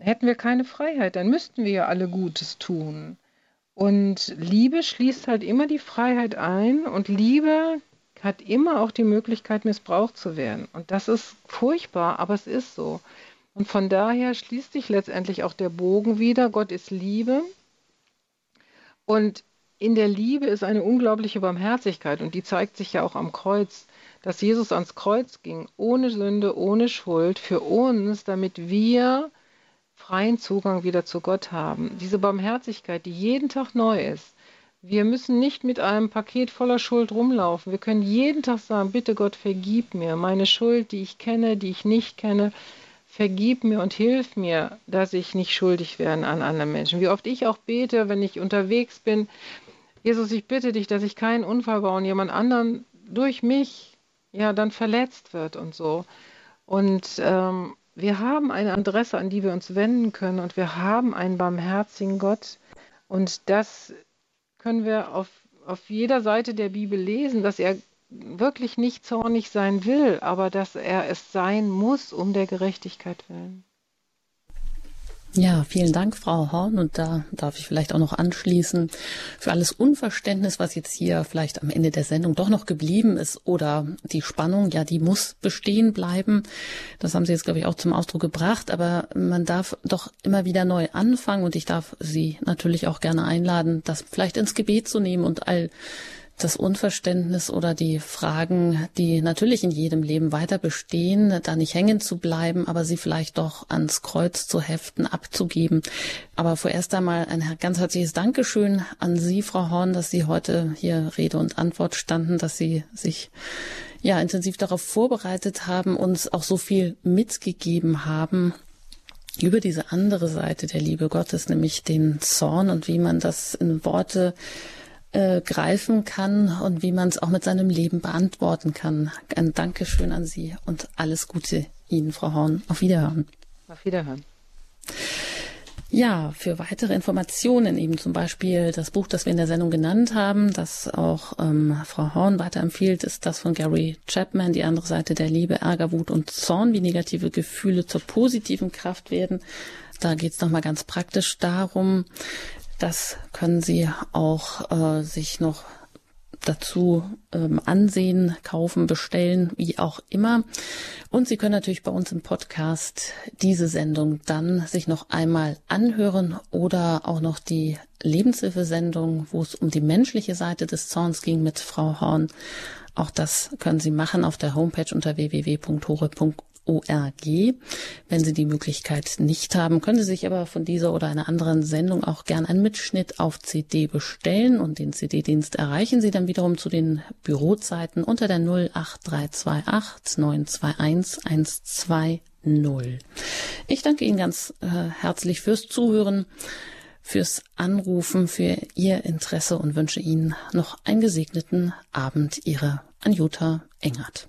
hätten wir keine Freiheit, dann müssten wir ja alle Gutes tun. Und Liebe schließt halt immer die Freiheit ein und Liebe hat immer auch die Möglichkeit, missbraucht zu werden. Und das ist furchtbar, aber es ist so. Und von daher schließt sich letztendlich auch der Bogen wieder. Gott ist Liebe. Und in der Liebe ist eine unglaubliche Barmherzigkeit. Und die zeigt sich ja auch am Kreuz, dass Jesus ans Kreuz ging, ohne Sünde, ohne Schuld, für uns, damit wir freien Zugang wieder zu Gott haben. Diese Barmherzigkeit, die jeden Tag neu ist. Wir müssen nicht mit einem Paket voller Schuld rumlaufen. Wir können jeden Tag sagen, bitte Gott, vergib mir meine Schuld, die ich kenne, die ich nicht kenne. Vergib mir und hilf mir, dass ich nicht schuldig werde an anderen Menschen. Wie oft ich auch bete, wenn ich unterwegs bin. Jesus, ich bitte dich, dass ich keinen Unfall baue und jemand anderen durch mich ja dann verletzt wird und so. Und wir haben eine Adresse, an die wir uns wenden können, und wir haben einen barmherzigen Gott. Und das können wir auf jeder Seite der Bibel lesen, dass er wirklich nicht zornig sein will, aber dass er es sein muss, um der Gerechtigkeit willen. Ja, vielen Dank, Frau Horn. Und da darf ich vielleicht auch noch anschließen, für alles Unverständnis, was jetzt hier vielleicht am Ende der Sendung doch noch geblieben ist, oder die Spannung, ja, die muss bestehen bleiben. Das haben Sie jetzt, glaube ich, auch zum Ausdruck gebracht. Aber man darf doch immer wieder neu anfangen. Und ich darf Sie natürlich auch gerne einladen, das vielleicht ins Gebet zu nehmen und all das Unverständnis oder die Fragen, die natürlich in jedem Leben weiter bestehen, da nicht hängen zu bleiben, aber sie vielleicht doch ans Kreuz zu heften, abzugeben. Aber vorerst einmal ein ganz herzliches Dankeschön an Sie, Frau Horn, dass Sie heute hier Rede und Antwort standen, dass Sie sich ja intensiv darauf vorbereitet haben, uns auch so viel mitgegeben haben über diese andere Seite der Liebe Gottes, nämlich den Zorn und wie man das in Worte greifen kann und wie man es auch mit seinem Leben beantworten kann. Ein Dankeschön an Sie und alles Gute Ihnen, Frau Horn. Auf Wiederhören. Auf Wiederhören. Ja, für weitere Informationen, eben zum Beispiel das Buch, das wir in der Sendung genannt haben, das auch Frau Horn weiterempfiehlt, ist das von Gary Chapman, Die andere Seite der Liebe, Ärger, Wut und Zorn, wie negative Gefühle zur positiven Kraft werden. Da geht es nochmal ganz praktisch darum. Das können Sie auch sich noch dazu ansehen, kaufen, bestellen, wie auch immer. Und Sie können natürlich bei uns im Podcast diese Sendung dann sich noch einmal anhören oder auch noch die Lebenshilfesendung, wo es um die menschliche Seite des Zorns ging mit Frau Horn. Auch das können Sie machen auf der Homepage unter www.horeb.org. Wenn Sie die Möglichkeit nicht haben, können Sie sich aber von dieser oder einer anderen Sendung auch gern einen Mitschnitt auf CD bestellen, und den CD-Dienst erreichen Sie dann wiederum zu den Bürozeiten unter der 08328 921 120. Ich danke Ihnen ganz herzlich fürs Zuhören, fürs Anrufen, für Ihr Interesse und wünsche Ihnen noch einen gesegneten Abend. Ihre Anjuta Engert.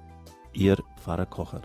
Ihr Pfarrer Kocher.